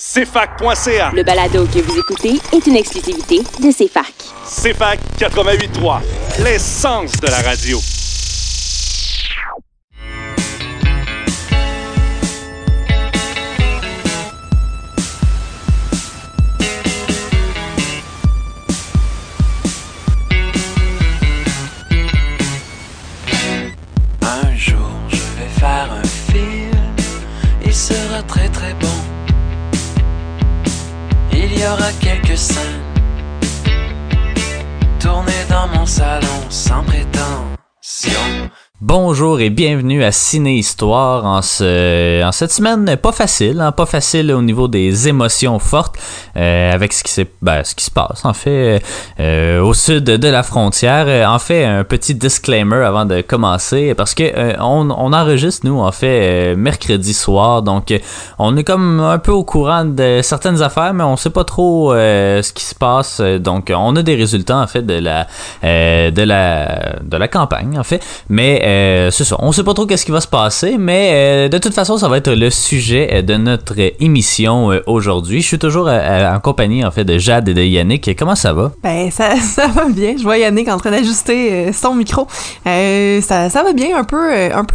Cefac.ca. Le balado que vous écoutez est une exclusivité de Cefac. Cefac 88.3, l'essence de la radio. Il y aura quelques scènes tournées dans mon salon sans prétention. Bonjour et bienvenue à Ciné Histoire en cette semaine pas facile au niveau des émotions fortes avec ce qui se passe en fait au sud de la frontière. En fait, un petit disclaimer avant de commencer parce que on enregistre nous en fait mercredi soir, donc on est comme un peu au courant de certaines affaires mais on sait pas trop ce qui se passe, donc on a des résultats en fait de la campagne en fait, mais c'est ça, on sait pas trop qu'est-ce qui va se passer, mais de toute façon ça va être le sujet de notre émission aujourd'hui. Je suis toujours en compagnie en fait de Jade et de Yannick. Comment ça va? Ben ça va bien. Je vois Yannick en train d'ajuster son micro. Ça va bien, un peu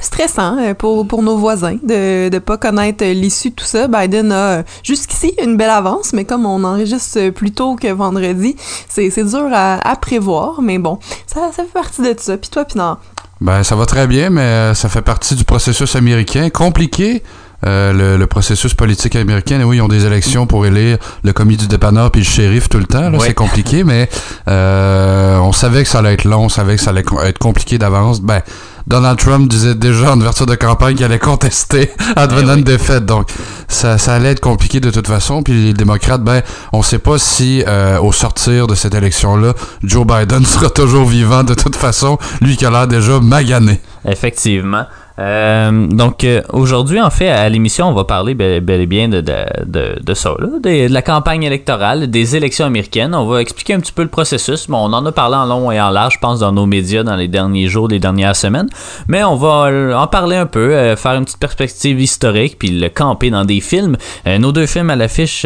stressant pour nos voisins de pas connaître l'issue de tout ça. Biden a jusqu'ici une belle avance, mais comme on enregistre plus tôt que vendredi, c'est dur à prévoir, mais bon, ça fait partie de tout ça. Puis toi, Pinard? Ben, ça va très bien, mais ça fait partie du processus américain compliqué. Le processus politique américain, oui, ils ont des élections pour élire le commis du dépanneur puis le shérif tout le temps, là, ouais. C'est compliqué, mais on savait que ça allait être long, on savait que ça allait être compliqué d'avance. Ben, Donald Trump disait déjà en ouverture de campagne qu'il allait contester en devenant une défaite, donc ça allait être compliqué de toute façon. Puis les démocrates, ben, on sait pas si au sortir de cette élection-là, Joe Biden sera toujours vivant de toute façon, lui qui a l'air déjà magané. Effectivement. Donc aujourd'hui en fait à l'émission on va parler bel et bien de ça là, de la campagne électorale, des élections américaines. On va expliquer un petit peu le processus. Bon, on en a parlé en long et en large, je pense, dans nos médias dans les derniers jours, les dernières semaines, mais on va en parler un peu, faire une petite perspective historique puis le camper dans des films. Nos deux films à l'affiche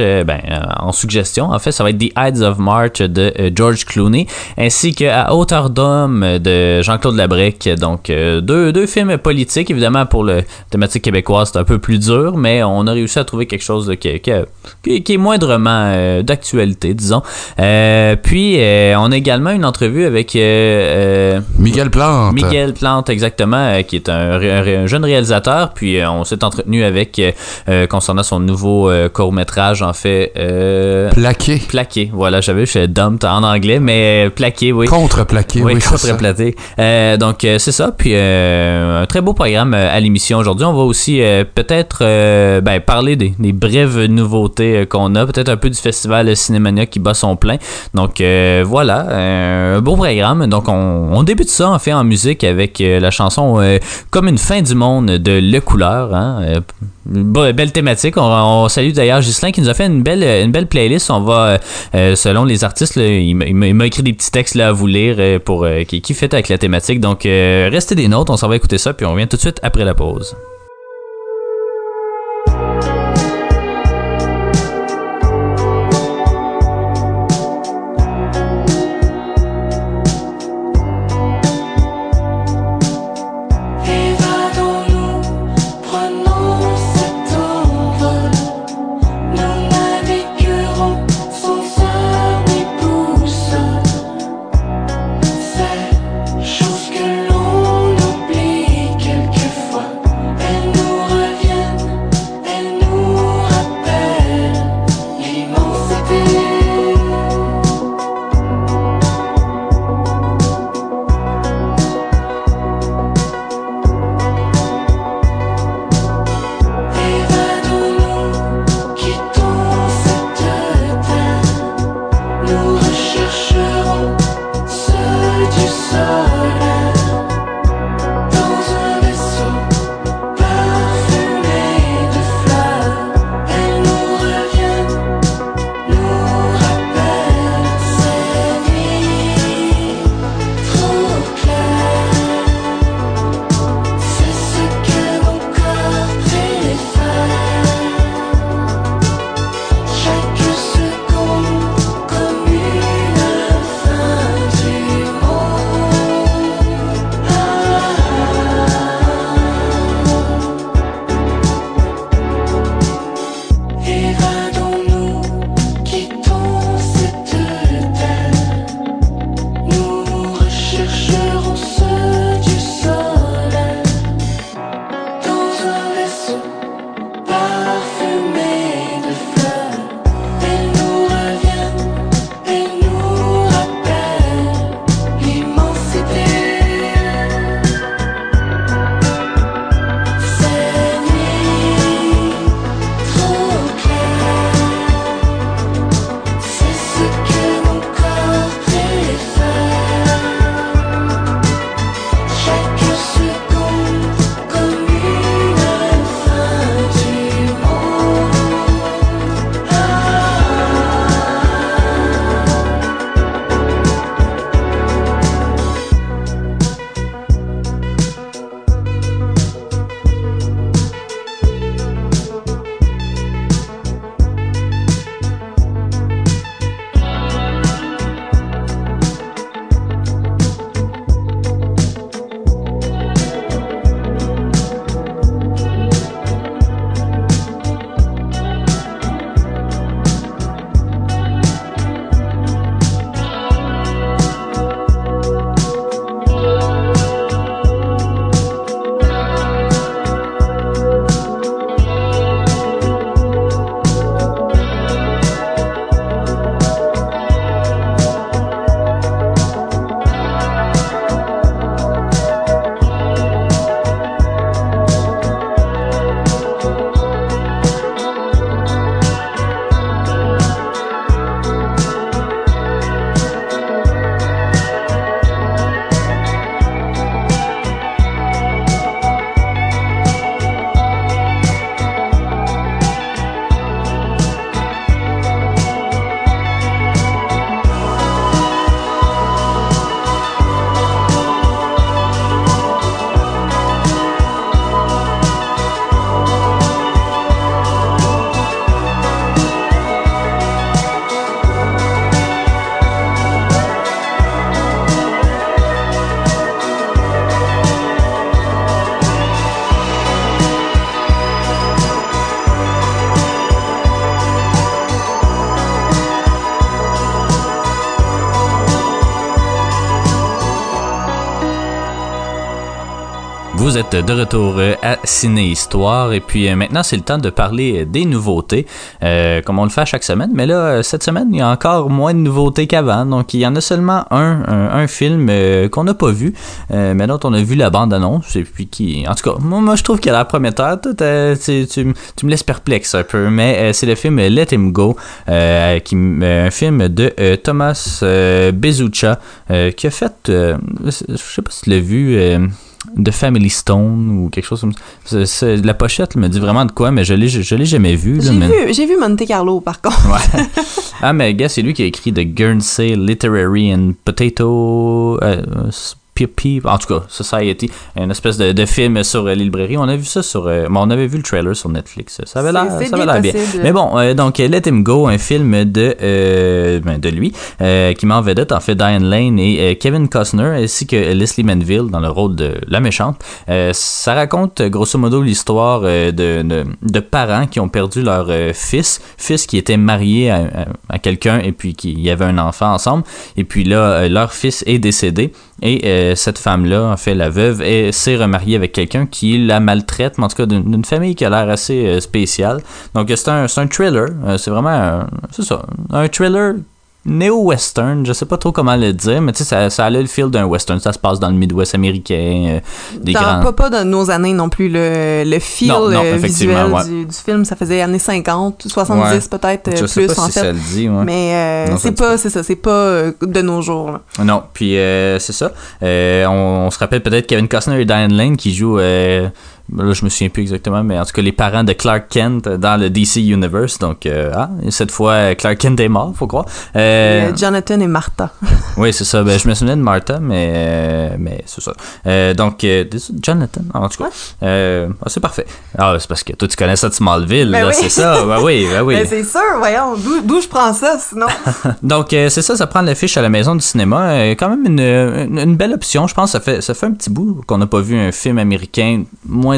en suggestion en fait, ça va être The Ides of March de George Clooney ainsi que À Hauteur d'homme de Jean-Claude Labrecque, donc deux films politiques. Évidemment, pour la thématique québécoise, c'est un peu plus dur, mais on a réussi à trouver quelque chose qui est moindrement d'actualité, disons. Puis, on a également une entrevue avec... Miguel Plante. Miguel Plante, exactement, qui est un jeune réalisateur. Puis, on s'est entretenu avec, concernant son nouveau court-métrage, en fait... Plaqué. Plaqué, voilà, j'avais dumped en anglais, mais plaqué, oui. Contre-plaqué, oui, contre-plaqué. Donc, c'est ça. Puis, un très beau programme à l'émission aujourd'hui. On va aussi peut-être parler des brèves nouveautés qu'on a, peut-être un peu du festival Cinémania qui bat son plein. Donc voilà, un beau programme. Donc on débute ça en fait en musique avec la chanson Comme une fin du monde de Le Couleur. Hein? Belle thématique. On salue d'ailleurs Ghislain qui nous a fait une belle playlist. On va selon les artistes là, il m'a écrit des petits textes là, à vous lire pour qui fait avec la thématique. Donc restez des nôtres, on s'en va écouter ça puis on revient tout de suite après la pause. Vous êtes de retour à Ciné Histoire et puis maintenant c'est le temps de parler des nouveautés comme on le fait à chaque semaine, mais là cette semaine il y a encore moins de nouveautés qu'avant, donc il y en a seulement un film qu'on n'a pas vu mais dont on a vu la bande-annonce et puis qui, en tout cas moi je trouve qu'il a l'air prometteur. Tu me laisses perplexe un peu, mais c'est le film Let Him Go un film de Thomas Bezzucca qui a fait je sais pas si tu l'as vu The Family Stone ou quelque chose comme ça. La pochette me dit vraiment de quoi, mais je l'ai jamais vu. Là, j'ai vu Monte Carlo, par contre. Ouais. Ah, mais gars, c'est lui qui a écrit The Guernsey Literary and Potato... en tout cas, Society, une espèce de film sur les librairies. On a vu ça sur... on avait vu le trailer sur Netflix. Ça avait l'air bien. Mais bon, donc Let Him Go, un film de lui, qui met en vedette, en fait, Diane Lane et Kevin Costner, ainsi que Leslie Manville dans le rôle de la méchante. Ça raconte, grosso modo, l'histoire de parents qui ont perdu leur fils qui était marié à quelqu'un et puis qui y avait un enfant ensemble. Et puis là, leur fils est décédé. Et cette femme-là, en fait, la veuve, s'est remariée avec quelqu'un qui la maltraite, mais en tout cas d'une famille qui a l'air assez spéciale. Donc, c'est un thriller. C'est vraiment un thriller néo-western. Je sais pas trop comment le dire, mais tu sais, ça a le feel d'un western. Ça se passe dans le Midwest américain. Pas dans nos années non plus. Le feel visuel du film, ça faisait années 50, 70 peut-être, je sais plus pas en si fait. Ça le dit, ouais. Mais non, c'est pas de nos jours. Là. Non, puis c'est ça. On se rappelle peut-être Kevin Costner et Diane Lane qui jouent... là, je me souviens plus exactement, mais en tout cas, les parents de Clark Kent dans le DC Universe. Donc, cette fois, Clark Kent est mort, faut croire. Jonathan et Martha. Oui, c'est ça. Ben, je me souvenais de Martha, mais c'est ça. Donc, Jonathan, en tout cas. C'est parfait. Ah, c'est parce que toi, tu connais ça de Smallville, ben là, oui. C'est ça. Ben oui. Ben, c'est sûr, voyons. D'où je prends ça, sinon? Donc, c'est ça, ça prend l'affiche à la maison du cinéma. Quand même une belle option, je pense. Ça fait un petit bout qu'on n'a pas vu un film américain moins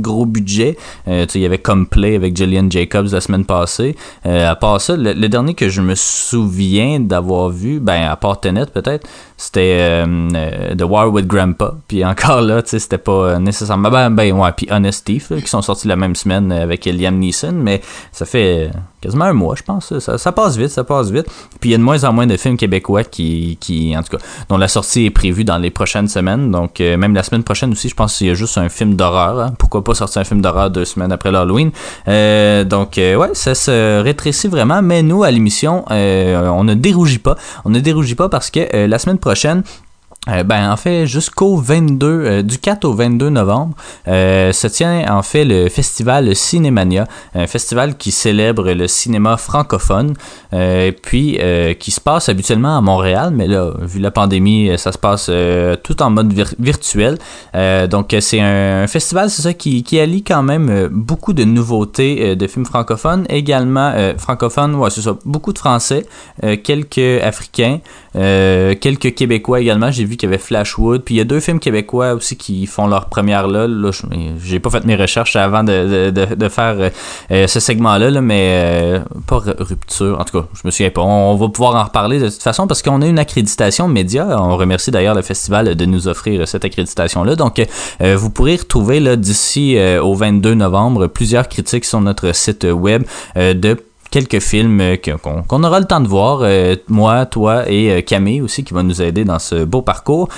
gros budget. Il y avait Come Play avec Gillian Jacobs la semaine passée. À part ça, le dernier que je me souviens d'avoir vu, ben à part Tenet peut-être, c'était The War with Grandpa. Puis encore là, c'était pas nécessairement... Ben, puis Honest Thief, là, qui sont sortis la même semaine avec Liam Neeson, mais ça fait quasiment un mois, je pense. Ça passe vite. Puis il y a de moins en moins de films québécois qui en tout cas, dont la sortie est prévue dans les prochaines semaines. Donc, même la semaine prochaine aussi, je pense qu'il y a juste un film d'horreur. Hein. Pourquoi pas sortir un film d'horreur 2 semaines après l'Halloween? Donc, ça se rétrécit vraiment. Mais nous, à l'émission, on ne dérougit pas. On ne dérougit pas parce que la semaine prochaine, en fait, jusqu'au 22, du 4 au 22 novembre, se tient en fait le festival Cinémania, un festival qui célèbre le cinéma francophone, puis qui se passe habituellement à Montréal, mais là, vu la pandémie, ça se passe tout en mode virtuel. Donc, c'est un festival, c'est ça, qui allie quand même beaucoup de nouveautés de films francophones, également francophones, ouais, c'est ça, beaucoup de Français, quelques Africains, quelques Québécois également. J'ai vu qu'il y avait Flashwood, puis il y a 2 films québécois aussi qui font leur première là. J'ai pas fait mes recherches avant de faire ce segment-là, là, mais pas rupture, en tout cas, je me souviens pas. On va pouvoir en reparler de toute façon, parce qu'on a une accréditation média. On remercie d'ailleurs le festival de nous offrir cette accréditation-là. Donc, vous pourrez retrouver là, d'ici au 22 novembre plusieurs critiques sur notre site web de quelques films qu'on aura le temps de voir, moi, toi et Camille aussi, qui va nous aider dans ce beau parcours.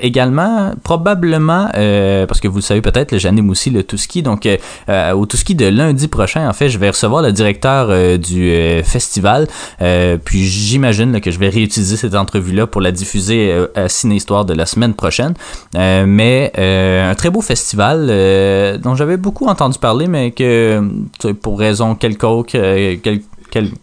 Également, probablement, parce que vous le savez peut-être, j'anime aussi le Touski, donc au Touski de lundi prochain, en fait, je vais recevoir le directeur du festival, puis j'imagine là, que je vais réutiliser cette entrevue-là pour la diffuser à Ciné Histoire de la semaine prochaine, mais un très beau festival dont j'avais beaucoup entendu parler, mais que pour raison quelconque,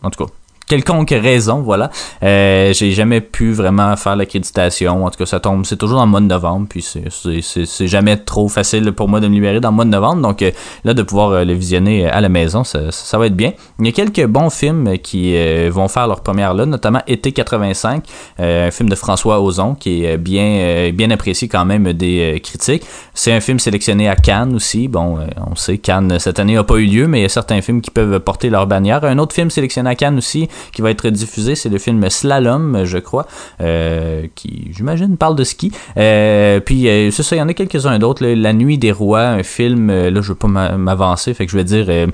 en tout cas, quelconque raison, voilà. J'ai jamais pu vraiment faire l'accréditation. En tout cas, ça tombe, c'est toujours dans le mois de novembre, puis c'est jamais trop facile pour moi de me libérer dans le mois de novembre. Donc là, de pouvoir le visionner à la maison, ça va être bien. Il y a quelques bons films qui vont faire leur première là, notamment Été 85, un film de François Ozon qui est bien apprécié quand même des critiques. C'est un film sélectionné à Cannes aussi. Bon, on sait, Cannes cette année n'a pas eu lieu, mais il y a certains films qui peuvent porter leur bannière. Un autre film sélectionné à Cannes aussi, qui va être diffusé, c'est le film Slalom, je crois, qui, j'imagine, parle de ski. Puis, c'est ça, il y en a quelques-uns d'autres. Là, La nuit des rois, un film, là, je veux pas m'avancer, fait que je vais dire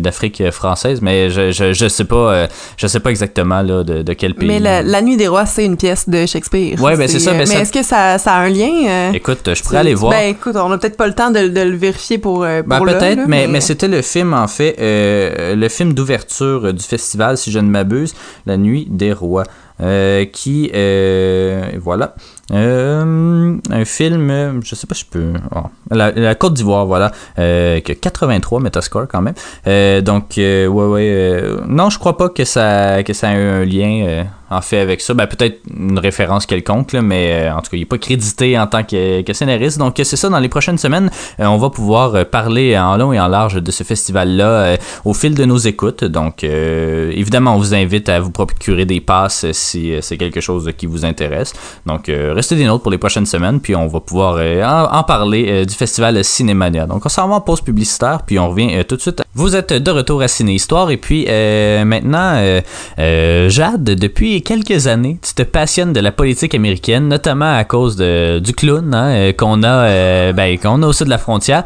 d'Afrique française, mais je sais pas exactement là, de quel pays. Mais La nuit des rois, c'est une pièce de Shakespeare. Ouais, ben c'est ça. Mais ça... est-ce que ça a un lien? Écoute, je pourrais aller voir. Ben écoute, on a peut-être pas le temps de le vérifier pour peut-être, là, mais c'était le film, en fait, le film d'ouverture du festival, si je ne m'abuse, La nuit des rois, qui, voilà... un film, je sais pas si je peux. Oh, la Côte d'Ivoire, voilà, qui a 83 Metascore quand même. Donc, ouais. Non, je crois pas que ça a eu un lien en fait avec ça. Ben, peut-être une référence quelconque, là, mais en tout cas, il est pas crédité en tant que scénariste. Donc, c'est ça. Dans les prochaines semaines, on va pouvoir parler en long et en large de ce festival-là au fil de nos écoutes. Donc, évidemment, on vous invite à vous procurer des passes si c'est quelque chose qui vous intéresse. Donc, restez des nôtres pour les prochaines semaines, puis on va pouvoir en parler du festival Cinémania. Donc on s'en va en pause publicitaire, puis on revient tout de suite. Vous êtes de retour à Ciné Histoire, et puis maintenant, Jade, depuis quelques années, tu te passionnes de la politique américaine, notamment à cause du clown qu'on a au sud de la frontière,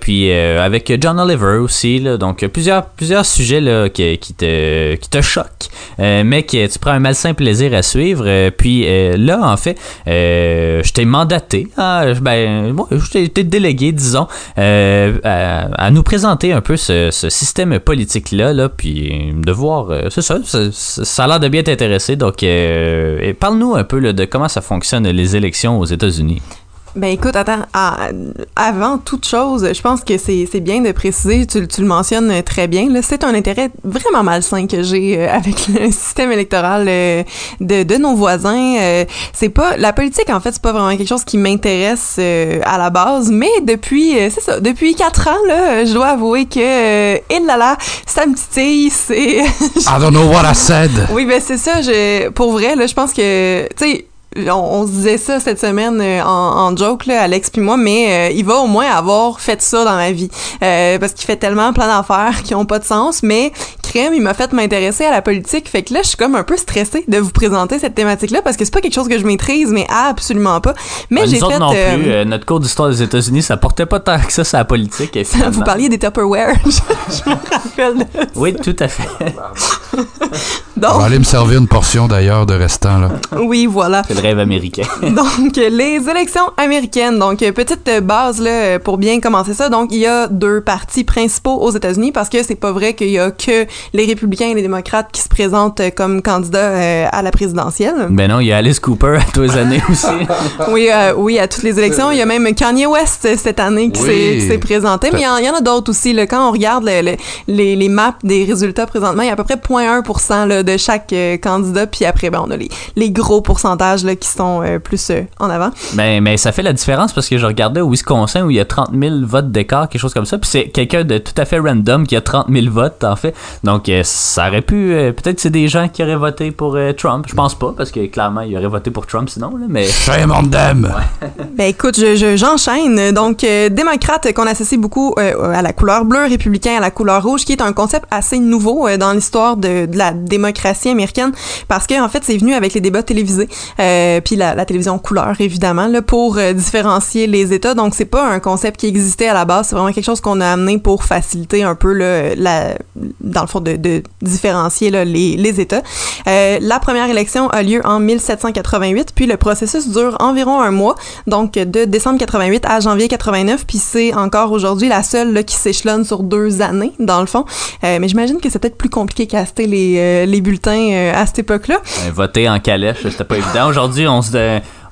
puis avec John Oliver aussi, là, donc plusieurs sujets là, qui te choquent, mais que tu prends un malsain plaisir à suivre, puis là, en fait, je t'ai mandaté, je t'ai délégué, disons, à nous présenter un peu ce système politique-là, là, puis de voir, c'est ça, ça a l'air de bien t'intéresser, donc parle-nous un peu là, de comment ça fonctionne les élections aux États-Unis. Ben écoute, attends, avant toute chose, je pense que c'est bien de préciser, tu le mentionnes très bien, là, c'est un intérêt vraiment malsain que j'ai avec le système électoral de nos voisins. C'est pas la politique, en fait, c'est pas vraiment quelque chose qui m'intéresse à la base, mais depuis 4 ans là, je dois avouer que ça me titille, c'est I don't know what I said. Oui, ben c'est ça, pour vrai là, je pense que tu sais, on se disait ça cette semaine en joke, là, Alex puis moi, mais il va au moins avoir fait ça dans ma vie. Parce qu'il fait tellement plein d'affaires qui ont pas de sens, mais crème, il m'a fait m'intéresser à la politique. Fait que là, je suis comme un peu stressée de vous présenter cette thématique-là, parce que c'est pas quelque chose que je maîtrise, mais absolument pas. Mais j'ai fait... non plus, notre cours d'histoire des États-Unis, ça portait pas tant que ça sur la politique. Et finalement... Vous parliez des Tupperware. Je me rappelle de ça. Oui, tout à fait. Donc... On va aller me servir une portion, d'ailleurs, de restant, là. Oui, voilà. C'est le rêve américain. Donc, les élections américaines. Donc, petite base, là, pour bien commencer ça. Donc, il y a 2 partis principaux aux États-Unis, parce que c'est pas vrai qu'il y a que les républicains et les démocrates qui se présentent comme candidats à la présidentielle. Ben non, il y a Alice Cooper à tous les années aussi. Oui, à toutes les élections. Il y a même Kanye West cette année qui s'est présenté. Mais il y en a d'autres aussi. Là. Quand on regarde les maps des résultats présentement, il y a à peu près 0.1% là, de chaque candidat. Puis après, ben, on a les gros pourcentages là, qui sont plus en avant. Ben, mais ça fait la différence, parce que je regardais au Wisconsin où il y a 30 000 votes d'écart, quelque chose comme ça. Puis c'est quelqu'un de tout à fait random qui a 30 000 votes, en fait. Donc, ça aurait pu... peut-être que c'est des gens qui auraient voté pour Trump. Je pense pas, parce que clairement, ils auraient voté pour Trump sinon, là, mais... Shame on them! Ouais. Ben écoute, j'enchaîne. Donc, démocrate qu'on associe beaucoup à la couleur bleue, républicain à la couleur rouge, qui est un concept assez nouveau dans l'histoire de la démocratie américaine, parce que en fait, c'est venu avec les débats télévisés, puis la télévision couleur, évidemment, là, pour différencier les États. Donc, c'est pas un concept qui existait à la base, c'est vraiment quelque chose qu'on a amené pour faciliter un peu, là, dans le fond, de différencier là, les États. La première élection a lieu en 1788, puis le processus dure environ un mois, donc de décembre 88 à janvier 89, puis c'est encore aujourd'hui la seule là, qui s'échelonne sur 2 années, dans le fond. Mais j'imagine que c'est peut-être plus compliqué qu'à acheter les bulletins à cette époque-là. Voter en calèche, c'était pas évident. Aujourd'hui,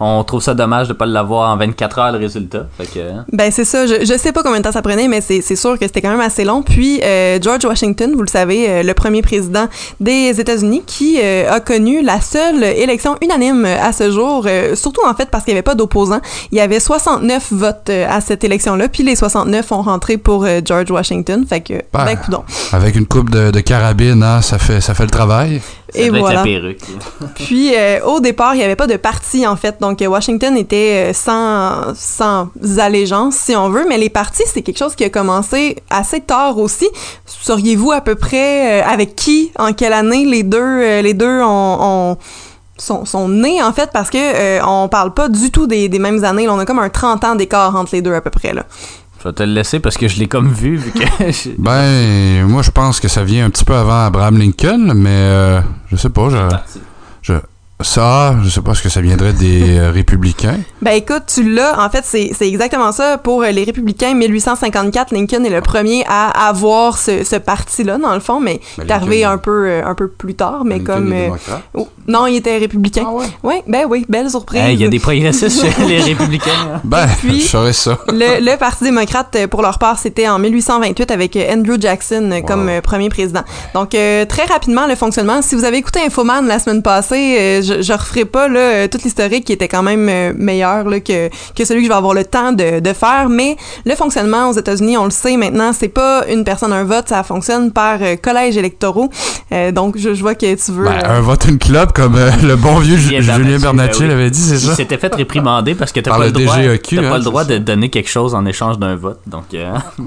on trouve ça dommage de pas l'avoir en 24 heures, le résultat. Fait que... Ben, c'est ça. Je sais pas combien de temps ça prenait, mais c'est sûr que c'était quand même assez long. Puis, George Washington, vous le savez, le premier président des États-Unis, qui a connu la seule élection unanime à ce jour, surtout en fait parce qu'il n'y avait pas d'opposants. Il y avait 69 votes à cette élection-là, puis les 69 ont rentré pour George Washington. Fait que, ben, coudonc. Avec une coupe de carabine, hein, ça fait le travail. Ça et voilà. Être la perruque. Puis au départ, il n'y avait pas de parti en fait, donc Washington était sans allégeance si on veut, mais les partis, c'est quelque chose qui a commencé assez tard aussi. Sauriez-vous à peu près avec qui, en quelle année les deux sont nés en fait, parce que on parle pas du tout des mêmes années, là, on a comme un 30 ans d'écart entre les deux à peu près là. Je vais te le laisser parce que je l'ai comme vu que ben, moi, je pense que ça vient un petit peu avant Abraham Lincoln, mais je sais pas. Je sais pas ce que ça viendrait des républicains. Ben écoute, tu l'as. En fait, c'est exactement ça. Pour les républicains, 1854, Lincoln est le premier à avoir ce parti-là, dans le fond, mais il est arrivé un peu plus tard. Mais Lincoln comme non, il était républicain. Ah ouais? Oui, belle surprise. Il y a des progressistes chez les républicains. Ben, puis, je saurais ça. le Parti démocrate, pour leur part, c'était en 1828 avec Andrew Jackson comme premier président. Donc, très rapidement, le fonctionnement. Si vous avez écouté Infoman la semaine passée, je referai pas là, toute l'historique qui était quand même meilleur là, que celui que je vais avoir le temps de faire, mais le fonctionnement aux États-Unis, on le sait maintenant, c'est pas une personne, un vote, ça fonctionne par collèges électoraux. Donc, je vois que tu veux... Ben, un vote, une clope, comme le bon vieux Julien Bernatchez l'avait dit, c'est ça? Il s'était fait réprimander parce que t'as pas le droit de donner quelque chose en échange d'un vote. Donc,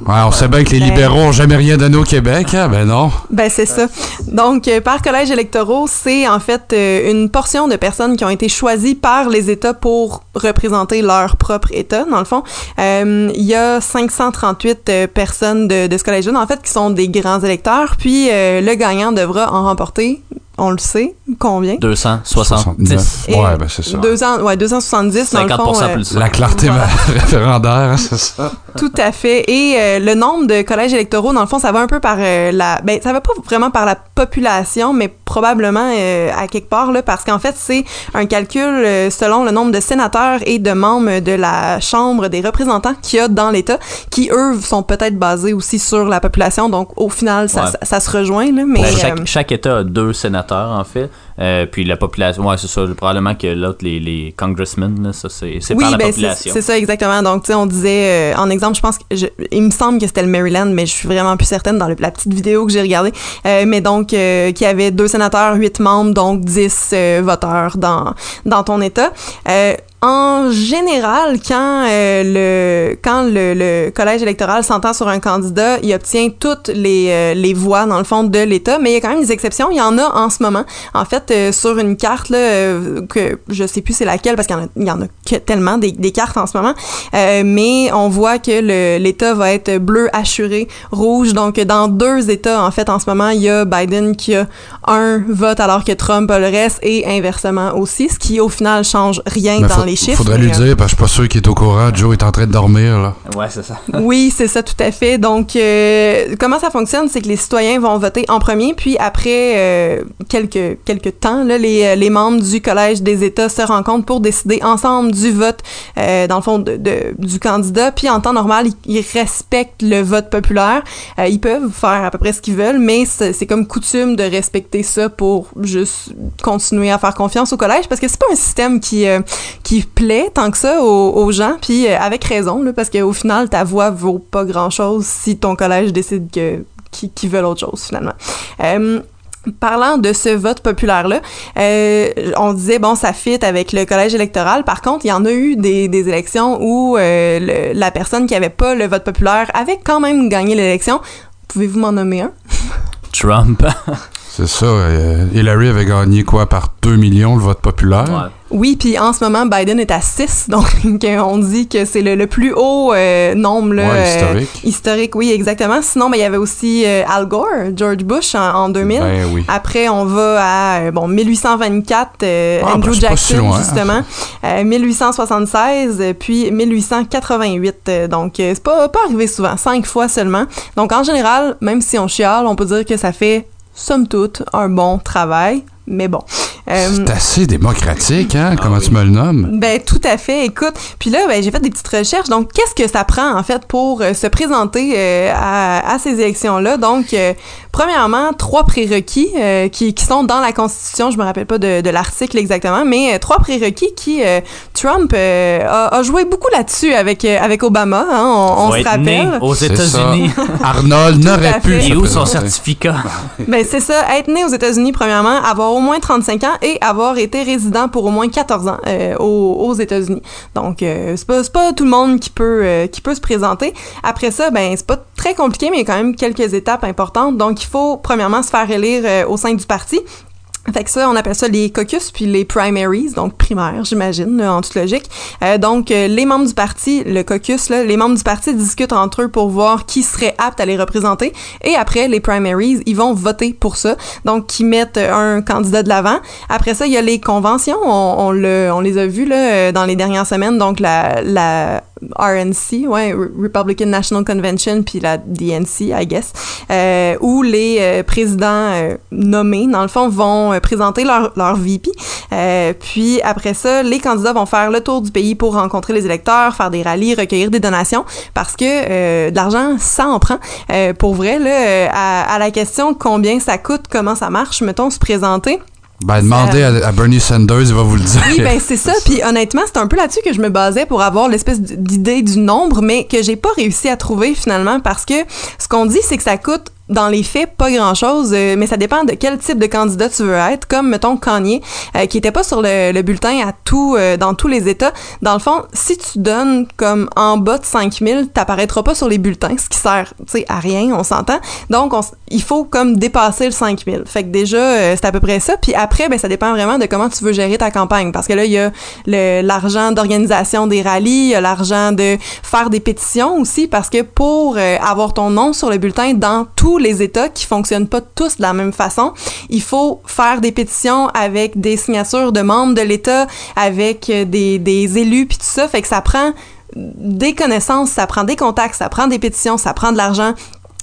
on sait bien que les libéraux n'ont jamais rien donné au Québec, hein? Ben non. Ben c'est ça. Donc, par collèges électoraux, c'est en fait une portion de personnes qui ont été choisies par les États pour représenter leur propre État, dans le fond. Il y a 538 personnes de ce collège-là, en fait, qui sont des grands électeurs, puis le gagnant devra en remporter, on le sait, combien? 270. Ouais, ben c'est ça. 270, 50% dans le fond, plus. La clarté référendaire, c'est ça. Tout à fait. Et le nombre de collèges électoraux, dans le fond, ça va un peu par ça va pas vraiment par la population, mais probablement à quelque part, là, parce qu'en fait, c'est un calcul selon le nombre de sénateurs et de membres de la Chambre des représentants qu'il y a dans l'État, qui, eux, sont peut-être basés aussi sur la population. Donc, au final, ça se rejoint, là, mais... Chaque État a deux sénateurs, en fait. Puis la population, c'est ça, probablement que l'autre, les congressmen, là, ça, c'est par la population. C'est ça, exactement. Donc, tu sais, on disait, en exemple, je pense que il me semble que c'était le Maryland, mais je suis vraiment plus certaine dans la petite vidéo que j'ai regardée. Mais donc, qu'il y avait 2 sénateurs, 8 membres, donc 10 voteurs dans ton État. En général, quand le collège électoral s'entend sur un candidat, il obtient toutes les voix, dans le fond, de l'État, mais il y a quand même des exceptions. Il y en a en ce moment. En fait, sur une carte, là, que je sais plus c'est laquelle, parce qu'il y en a que tellement des cartes en ce moment, mais on voit que l'État va être bleu assuré, rouge. Donc, dans 2 États, en fait, en ce moment, il y a Biden qui a un vote alors que Trump a le reste, et inversement aussi, ce qui, au final, change rien dans les... Il faudrait lui dire, parce que je suis pas sûr qu'il est au courant. Joe est en train de dormir, là. Ouais, c'est ça. Oui, c'est ça, tout à fait. Donc, comment ça fonctionne, c'est que les citoyens vont voter en premier, puis après quelques temps, là, les membres du Collège des États se rencontrent pour décider ensemble du vote, dans le fond, du candidat. Puis, en temps normal, ils respectent le vote populaire. Ils peuvent faire à peu près ce qu'ils veulent, mais c'est comme coutume de respecter ça pour juste continuer à faire confiance au collège, parce que c'est pas un système qui plaît tant que ça aux gens, puis avec raison, là, parce qu'au final, ta voix vaut pas grand-chose si ton collège décide qu'ils veulent autre chose, finalement. Parlant de ce vote populaire-là, on disait, bon, ça fit avec le collège électoral. Par contre, il y en a eu des élections où la personne qui avait pas le vote populaire avait quand même gagné l'élection. Pouvez-vous m'en nommer un? Trump. C'est ça. Hillary avait gagné, par 2 millions le vote populaire? Ouais. Oui, puis en ce moment, Biden est à 6, donc on dit que c'est le plus haut nombre là, historique. Oui, exactement. Sinon, il y avait aussi Al Gore, George Bush en 2000. Ben, oui. Après, on va à 1824, Andrew Jackson, si loin, justement, 1876, puis 1888. Donc, c'est pas arrivé souvent, 5 fois seulement. Donc, en général, même si on chiale, on peut dire que ça fait, somme toute, un bon travail. Mais bon. C'est assez démocratique, hein? Comment tu me le nommes? Ben, tout à fait. Écoute, puis là, j'ai fait des petites recherches. Donc, qu'est-ce que ça prend, en fait, pour se présenter à ces élections-là? Donc, Premièrement, 3 prérequis qui sont dans la Constitution, je me rappelle pas de l'article exactement, mais 3 prérequis qui Trump a joué beaucoup là-dessus avec Obama, hein, on se rappelle. Né aux États-Unis. Arnold n'aurait pu. Et où son certificat? Ben c'est ça, être né aux États-Unis premièrement, avoir au moins 35 ans et avoir été résident pour au moins 14 ans aux États-Unis. Donc c'est pas tout le monde qui peut se présenter. Après ça, ben c'est pas très compliqué, mais il y a quand même quelques étapes importantes. Donc il faut premièrement se faire élire au sein du parti. Fait que ça, on appelle ça les caucus puis les primaries, donc primaires, j'imagine, là, en toute logique. Donc, les membres du parti, le caucus, là, les membres du parti discutent entre eux pour voir qui serait apte à les représenter. Et après, les primaries, ils vont voter pour ça. Donc, ils mettent un candidat de l'avant. Après ça, il y a les conventions. On les a vues, là, dans les dernières semaines. Donc, la RNC, ouais, Republican National Convention, puis la DNC, I guess, où les présidents nommés, dans le fond, vont présenter leur VP. Puis après ça, les candidats vont faire le tour du pays pour rencontrer les électeurs, faire des rallyes, recueillir des donations, parce que de l'argent, ça en prend. Pour vrai, là, à la question combien ça coûte, comment ça marche, mettons, se présenter. Ben, demandez à Bernie Sanders, il va vous le dire. Oui, ben c'est ça. Puis honnêtement, c'est un peu là-dessus que je me basais pour avoir l'espèce d'idée du nombre, mais que j'ai pas réussi à trouver finalement, parce que ce qu'on dit, c'est que ça coûte dans les faits pas grand-chose, mais ça dépend de quel type de candidat tu veux être, comme mettons Kanye, qui était pas sur le bulletin dans tous les États. Dans le fond, si tu donnes comme en bas de 5000, t'apparaîtras pas sur les bulletins, ce qui sert, tu sais, à rien, on s'entend. Donc il faut comme dépasser le 5000. Fait que déjà c'est à peu près ça, puis après ben ça dépend vraiment de comment tu veux gérer ta campagne, parce que là il y a l'argent d'organisation des rallyes, il y a l'argent de faire des pétitions aussi, parce que pour avoir ton nom sur le bulletin dans tous les États qui fonctionnent pas tous de la même façon, il faut faire des pétitions avec des signatures de membres de l'État, avec des élus puis tout ça, fait que ça prend des connaissances, ça prend des contacts, ça prend des pétitions, ça prend de l'argent,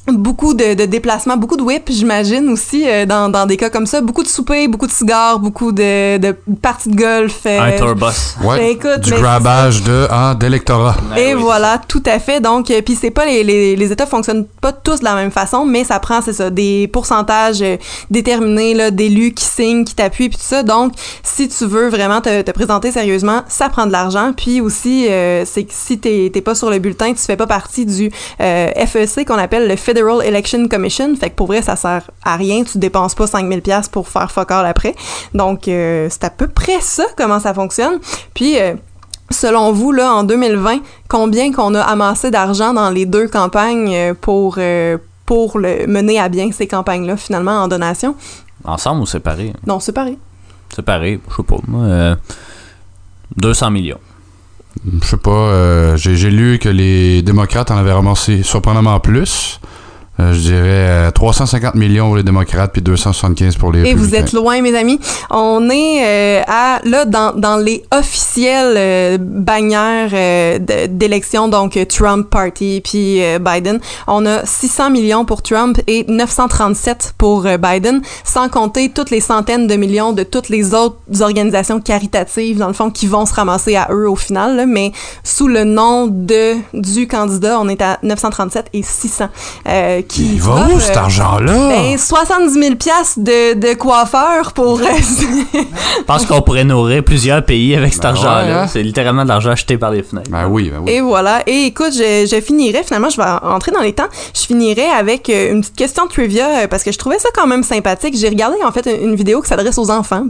beaucoup de déplacements, beaucoup de whip, j'imagine aussi, dans des cas comme ça, beaucoup de soupers, beaucoup de cigares, beaucoup de parties de golf, un tour bus, ouais, écoute, du grabage d'électorat, et oui, voilà, tout à fait. Donc puis c'est pas les États fonctionnent pas tous de la même façon, mais ça prend, c'est ça, des pourcentages déterminés là d'élus qui signent, qui t'appuient puis tout ça. Donc si tu veux vraiment te présenter sérieusement, ça prend de l'argent. Puis aussi c'est que si t'es pas sur le bulletin, tu fais pas partie du FEC, qu'on appelle le Federal Election Commission, fait que pour vrai, ça sert à rien, tu dépenses pas 5000$ pour faire fuck all après. Donc, c'est à peu près ça, comment ça fonctionne. Puis, selon vous, là, en 2020, combien qu'on a amassé d'argent dans les deux campagnes pour mener à bien ces campagnes-là, finalement, en donation? Ensemble ou séparés? Non, séparés. Séparés, je sais pas. 200 millions. Je sais pas, j'ai lu que les démocrates en avaient ramassé surprenamment plus. Je dirais 350 millions pour les démocrates puis 275 pour les républicains. Et vous êtes loin, mes amis. On est dans les officielles bannières d'élections, donc Trump Party puis Biden. On a 600 millions pour Trump et 937 pour Biden, sans compter toutes les centaines de millions de toutes les autres organisations caritatives, dans le fond, qui vont se ramasser à eux au final, là, mais sous le nom du candidat, on est à 937 et 600. Il va où, cet argent-là? Ben, 70 000$ de coiffeur pour... Je pense qu'on pourrait nourrir plusieurs pays avec cet argent-là. Ouais. C'est littéralement de l'argent acheté par les fenêtres. Ben oui. Et voilà. Et écoute, je finirais, finalement, je vais entrer dans les temps, je finirais avec une petite question de trivia, parce que je trouvais ça quand même sympathique. J'ai regardé, en fait, une vidéo qui s'adresse aux enfants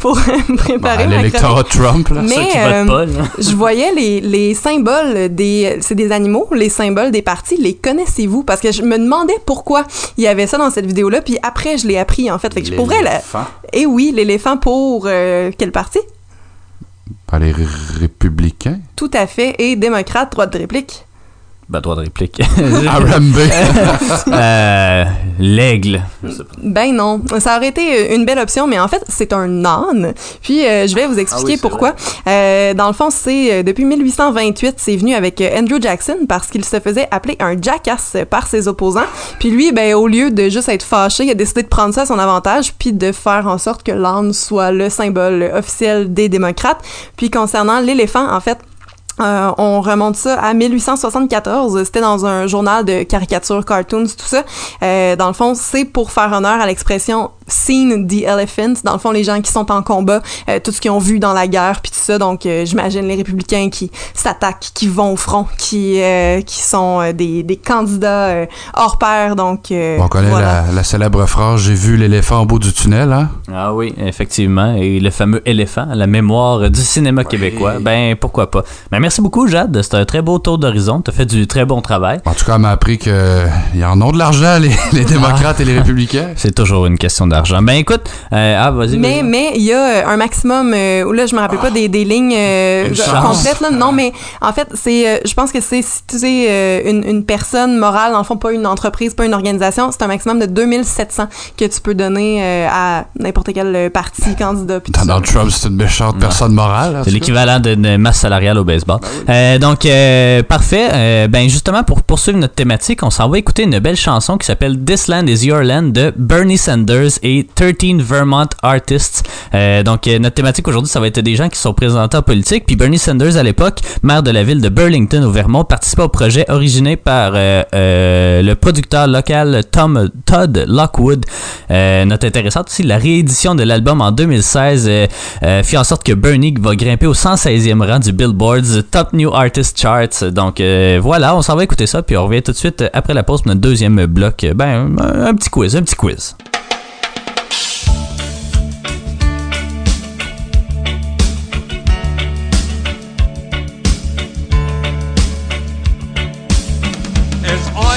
pour me préparer ma l'électorat Trump, là. Mais, ceux qui votent pas, là. Je voyais les symboles c'est des animaux, les symboles des partis, les connaissez-vous? Parce que je me demandais pourquoi il y avait ça dans cette vidéo-là, puis après, je l'ai appris, en fait. Fait que je pourrais... Eh oui, l'éléphant pour quel parti? Par les républicains. Tout à fait. Et démocrate, droit de réplique. Ben, droit de réplique. L'aigle. Je sais pas. Ben non. Ça aurait été une belle option, mais en fait, c'est un âne. Puis, je vais vous expliquer pourquoi. Dans le fond, c'est depuis 1828, c'est venu avec Andrew Jackson, parce qu'il se faisait appeler un jackass par ses opposants. Puis lui, ben, au lieu de juste être fâché, il a décidé de prendre ça à son avantage, puis de faire en sorte que l'âne soit le symbole officiel des démocrates. Puis, concernant l'éléphant, en fait, On remonte ça à 1874. C'était dans un journal de caricatures, cartoons, tout ça. Dans le fond, c'est pour faire honneur à l'expression « seen the elephant ». Dans le fond, les gens qui sont en combat, tout ce qu'ils ont vu dans la guerre, puis tout ça. Donc, j'imagine les républicains qui s'attaquent, qui vont au front, qui sont des candidats hors pair. Donc, on connaît voilà. la célèbre phrase « J'ai vu l'éléphant au bout du tunnel hein? ». Ah oui, effectivement. Et le fameux éléphant, la mémoire du cinéma québécois. Ben, pourquoi pas. Mais merci beaucoup, Jade. C'était un très beau tour d'horizon. Tu as fait du très bon travail. En tout cas, on m'a appris qu'ils en ont de l'argent, les démocrates et les républicains. C'est toujours une question d'argent. Ben écoute, vas-y. Mais il y a un maximum, là, je me rappelle pas des lignes complètes. Là. Non, mais en fait, je pense que c'est si tu sais, une personne morale, en fond, pas une entreprise, pas une organisation, c'est un maximum de 2700 que tu peux donner à n'importe quel parti, candidat. Donald Trump, c'est une méchante personne morale. Là, c'est l'équivalent d'une masse salariale au baseball. Donc, parfait. Ben justement, pour poursuivre notre thématique, on s'en va écouter une belle chanson qui s'appelle This Land is Your Land de Bernie Sanders et 13 Vermont Artists. Donc, notre thématique aujourd'hui, ça va être des gens qui sont présentés en politique. Puis Bernie Sanders, à l'époque, maire de la ville de Burlington au Vermont, participa au projet originé par le producteur local Todd Lockwood. Note intéressante aussi, la réédition de l'album en 2016 fit en sorte que Bernie va grimper au 116e rang du Billboard's Top New Artist Charts. Donc voilà, on s'en va écouter ça, puis on revient tout de suite après la pause pour notre deuxième bloc. Ben, un petit quiz. As I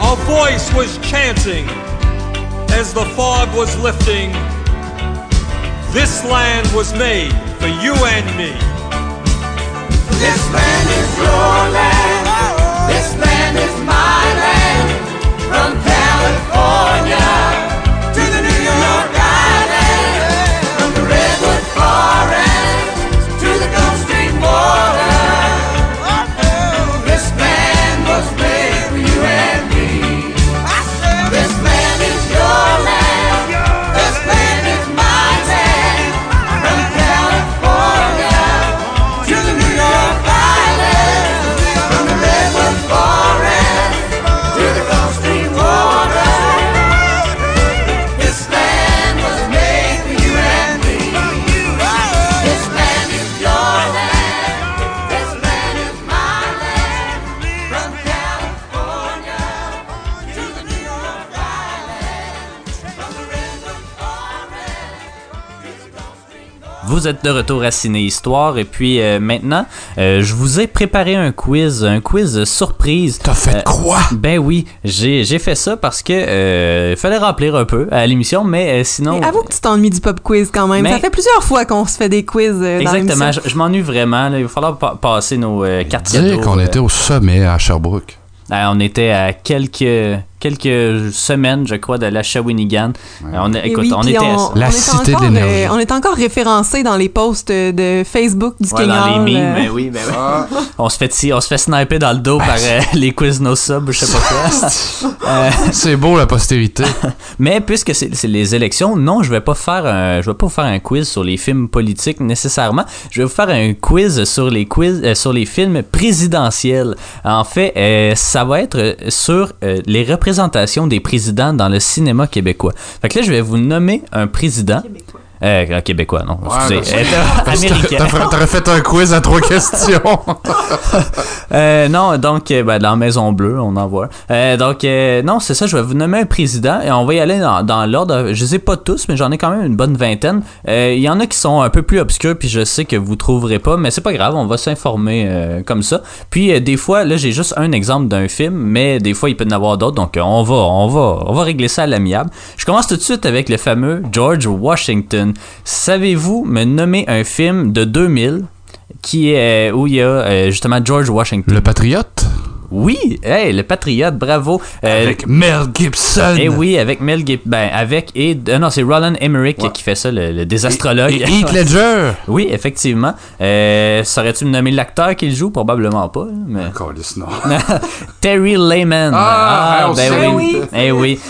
A voice was chanting as the fog was lifting, this land was made for you and me. This land is your land, this land is my land, from California to the New York Islands, from the Redwood Forest to the Gulf Stream water. This land was made for you and me. This land is your land, this land is my land, from California to the New York Islands, from the Redwood Forest to the Gulf Stream water. This land was made for you and me. This land is your land, this land is my land, from California to the New York Islands, from the Redwood Forest to the Gulf Stream water. Vous êtes de retour à Ciné Histoire et puis maintenant, je vous ai préparé un quiz surprise. T'as fait quoi? Ben oui, j'ai fait ça parce que fallait remplir un peu à l'émission, mais sinon. Mais avoue que tu t'ennuies du pop quiz quand même. Mais ça fait plusieurs fois qu'on se fait des quiz dans exactement, l'émission. je m'ennuie vraiment. Là, il va falloir passer nos cartes. Dire qu'on était au sommet à Sherbrooke. On était à quelques quelques semaines, je crois, de la Shawinigan. On est encore référencé dans les posts de Facebook du Kenya. Dans les memes, ben oui. On se fait sniper dans le dos par les quiz no sub, je sais pas quoi. C'est beau la postérité. Mais puisque c'est les élections, non, je vais pas vous faire un quiz sur les films politiques nécessairement. Je vais vous faire un quiz sur les films présidentiels. En fait, ça va être sur les représentation des présidents dans le cinéma québécois. Fait que là, je vais vous nommer un président. Québécois, non. Ouais, excusez. Américain. T'aurais fait un quiz à 3 questions. Non, donc, dans la Maison Bleue, on en voit. Non, c'est ça, je vais vous nommer un président et on va y aller dans l'ordre. Je les ai pas tous, mais j'en ai quand même une bonne vingtaine. Il y en a qui sont un peu plus obscurs, puis je sais que vous trouverez pas, mais c'est pas grave, on va s'informer comme ça. Puis, des fois, là, j'ai juste un exemple d'un film, mais des fois, il peut y en avoir d'autres, donc on va régler ça à l'amiable. Je commence tout de suite avec le fameux George Washington. Savez-vous me nommer un film de 2000 où il y a justement George Washington? Le Patriote? Oui, le Patriote, bravo. Avec Mel Gibson. Avec Mel Gibson. C'est Roland Emmerich qui fait ça, le désastrologue. Et Heath Ledger. Oui, effectivement. Saurais-tu me nommer l'acteur qui le joue? Probablement pas. Mais... non. Terry Lehman. Oui.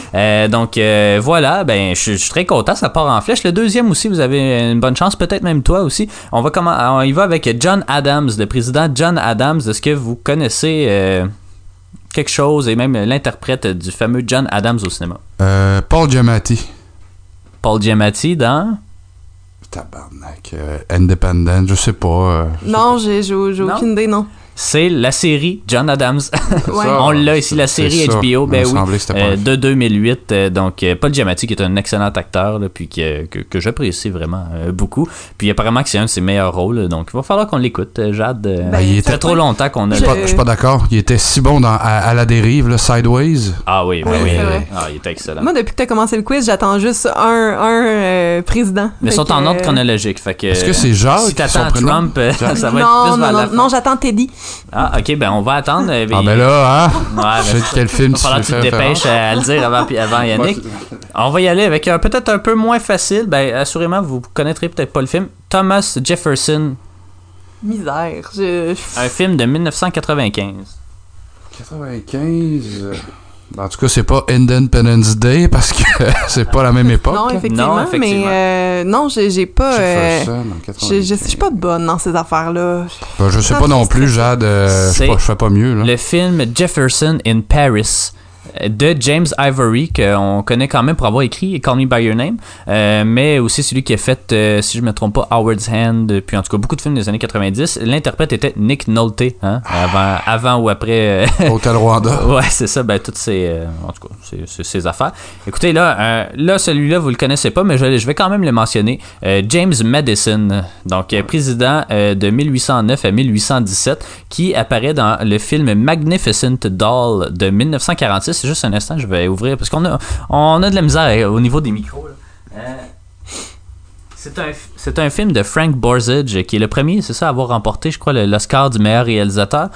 Donc, voilà, je suis très content, ça part en flèche. Le deuxième aussi, vous avez une bonne chance, peut-être même toi aussi. On y va avec John Adams, le président John Adams. Est-ce que vous connaissez... quelque chose, et même l'interprète du fameux John Adams au cinéma? Paul Giamatti. Paul Giamatti dans... Tabarnak. Independent, je sais pas. Non, j'ai aucune idée, non. C'est la série John Adams. On l'a ici, la série HBO, de 2008. Donc, Paul Giamatti, qui est un excellent acteur, là, puis que j'apprécie vraiment beaucoup. Puis apparemment que c'est un de ses meilleurs rôles, donc il va falloir qu'on l'écoute, Jade. Ça fait trop longtemps qu'on a... Je suis pas d'accord, il était si bon dans à la dérive, là, Sideways. Ah oui, oui. Ah, il était excellent. Moi, depuis que t'as commencé le quiz, j'attends juste un président. Mais ils sont en ordre chronologique, fait que... Est-ce que c'est Jacques? Si t'attends Trump, ça va être plus vers la fin. Non, j'attends Teddy. Ah, ok, on va attendre. Mais là, hein? Ouais, je sais quel film tu veux faire. Il va falloir que tu te dépêches à le dire avant Yannick. On va y aller avec peut-être un peu moins facile. Assurément, vous connaîtrez peut-être pas le film. Thomas Jefferson. Misère. Un film de 1995. 95... En tout cas, c'est pas Independence Day parce que c'est pas la même époque. Non, effectivement. Mais non, j'ai pas. Je suis pas bonne dans ces affaires-là. Je sais pas non plus, Jade. Je fais pas mieux. Là. Le film Jefferson in Paris de James Ivory, qu'on connaît quand même pour avoir écrit Call Me By Your Name, mais aussi celui qui a fait, si je ne me trompe pas, Howard's Hand, puis en tout cas beaucoup de films des années 90. L'interprète était Nick Nolte, hein, avant ou après Hôtel Rwanda. Ouais, c'est ça, toutes ces en tout cas ces affaires. Écoutez, là celui-là vous le connaissez pas, mais je vais quand même le mentionner. James Madison, donc président de 1809 à 1817, qui apparaît dans le film Magnificent Doll de 1946. C'est juste un instant, je vais ouvrir parce qu'on a de la misère au niveau des micros. C'est un film de Frank Borzage qui est le premier, c'est ça, à avoir remporté, je crois, l'Oscar du meilleur réalisateur.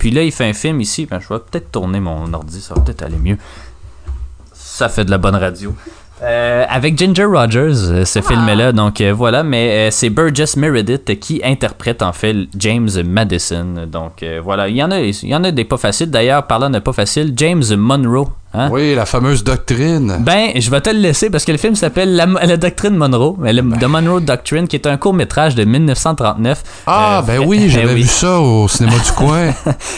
Puis là, il fait un film ici. Je vais peut-être tourner mon ordi, ça va peut-être aller mieux. Ça fait de la bonne radio. Avec Ginger Rogers, ce film-là, donc voilà, mais c'est Burgess Meredith qui interprète en fait James Madison, donc voilà, il y en a des pas faciles. D'ailleurs, parlant de pas faciles, James Monroe. Hein? Oui, la fameuse doctrine. Je vais te le laisser parce que le film s'appelle La doctrine Monroe, The Monroe Doctrine, qui est un court-métrage de 1939. J'avais vu ça au cinéma du coin.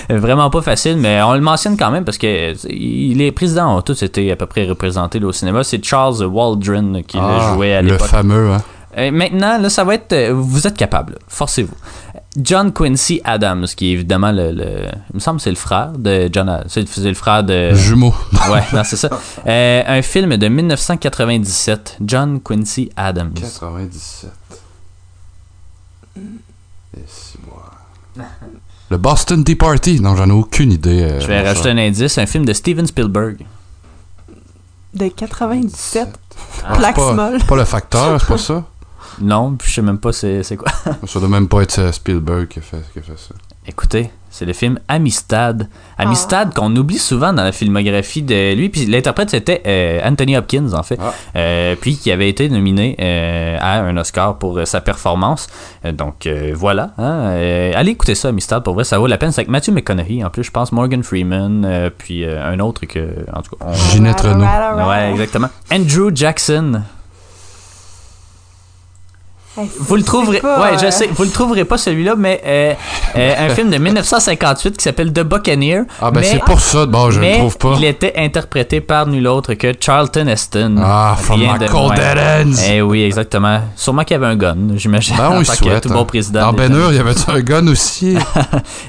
Vraiment pas facile, mais on le mentionne quand même parce que les présidents ont tous été à peu près représentés là, au cinéma. C'est Charles Waldron qui le jouait à l'époque. Le fameux, hein? Maintenant, là, ça va être... vous êtes capable, forcez-vous. John Quincy Adams, qui est évidemment il me semble que c'est le frère de John, c'est le frère de... Jumeau. Ouais, non, c'est ça. Un film de 1997, John Quincy Adams. 97. Et si moi... Le Boston Tea Party. Non, j'en ai aucune idée. Je vais rajouter un indice, un film de Steven Spielberg. De 97. Pas le facteur, c'est pas ça? Non, puis je sais même pas c'est quoi. Ça doit même pas être Spielberg qui a fait ça. Écoutez, C'est le film Amistad. Amistad qu'on oublie souvent dans la filmographie de lui. Puis l'interprète, c'était Anthony Hopkins, en fait. Puis qui avait été nominé à un Oscar pour sa performance. Donc voilà. Allez écouter ça, Amistad. Pour vrai, ça vaut la peine. C'est avec Matthew McConaughey, en plus, je pense. Morgan Freeman. Puis un autre que... En tout cas, Ginette Renaud. Ouais, exactement. Andrew Jackson. Vous le trouverez pas, ouais, je sais, vous le trouverez pas celui-là, mais un film de 1958 qui s'appelle The Buccaneer. Ah ben mais, c'est pour ça, bon, je ne trouve pas. Il était interprété par nul autre que Charlton Heston. Ah, from my cold dead ends. Eh oui, exactement. Sûrement qu'il y avait un gun, j'imagine. Ben, on y souhaite. Tout bon président. En Ben-Hur, il y avait un gun aussi.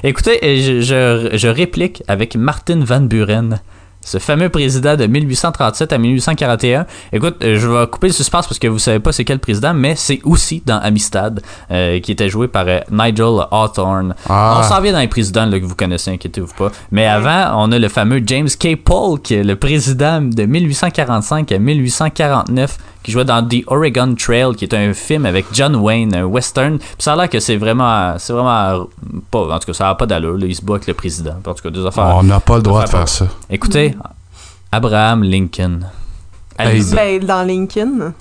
Écoutez, je réplique avec Martin Van Buren. Ce fameux président de 1837 à 1841. Écoute, je vais couper le suspense parce que vous savez pas c'est quel président, mais c'est aussi dans Amistad, qui était joué par Nigel Hawthorne. Ah. On s'en vient dans les présidents là, que vous connaissez, inquiétez-vous pas. Mais avant, on a le fameux James K. Polk, qui est le président de 1845 à 1849, qui jouait dans The Oregon Trail, qui est un film avec John Wayne, un western. Puis ça a l'air que c'est vraiment pas, en tout cas, ça n'a pas d'allure. Là, il se bat avec le président. En tout cas, deux affaires. On n'a pas le droit de faire ça. Écoutez, Abraham Lincoln. Dans Lincoln.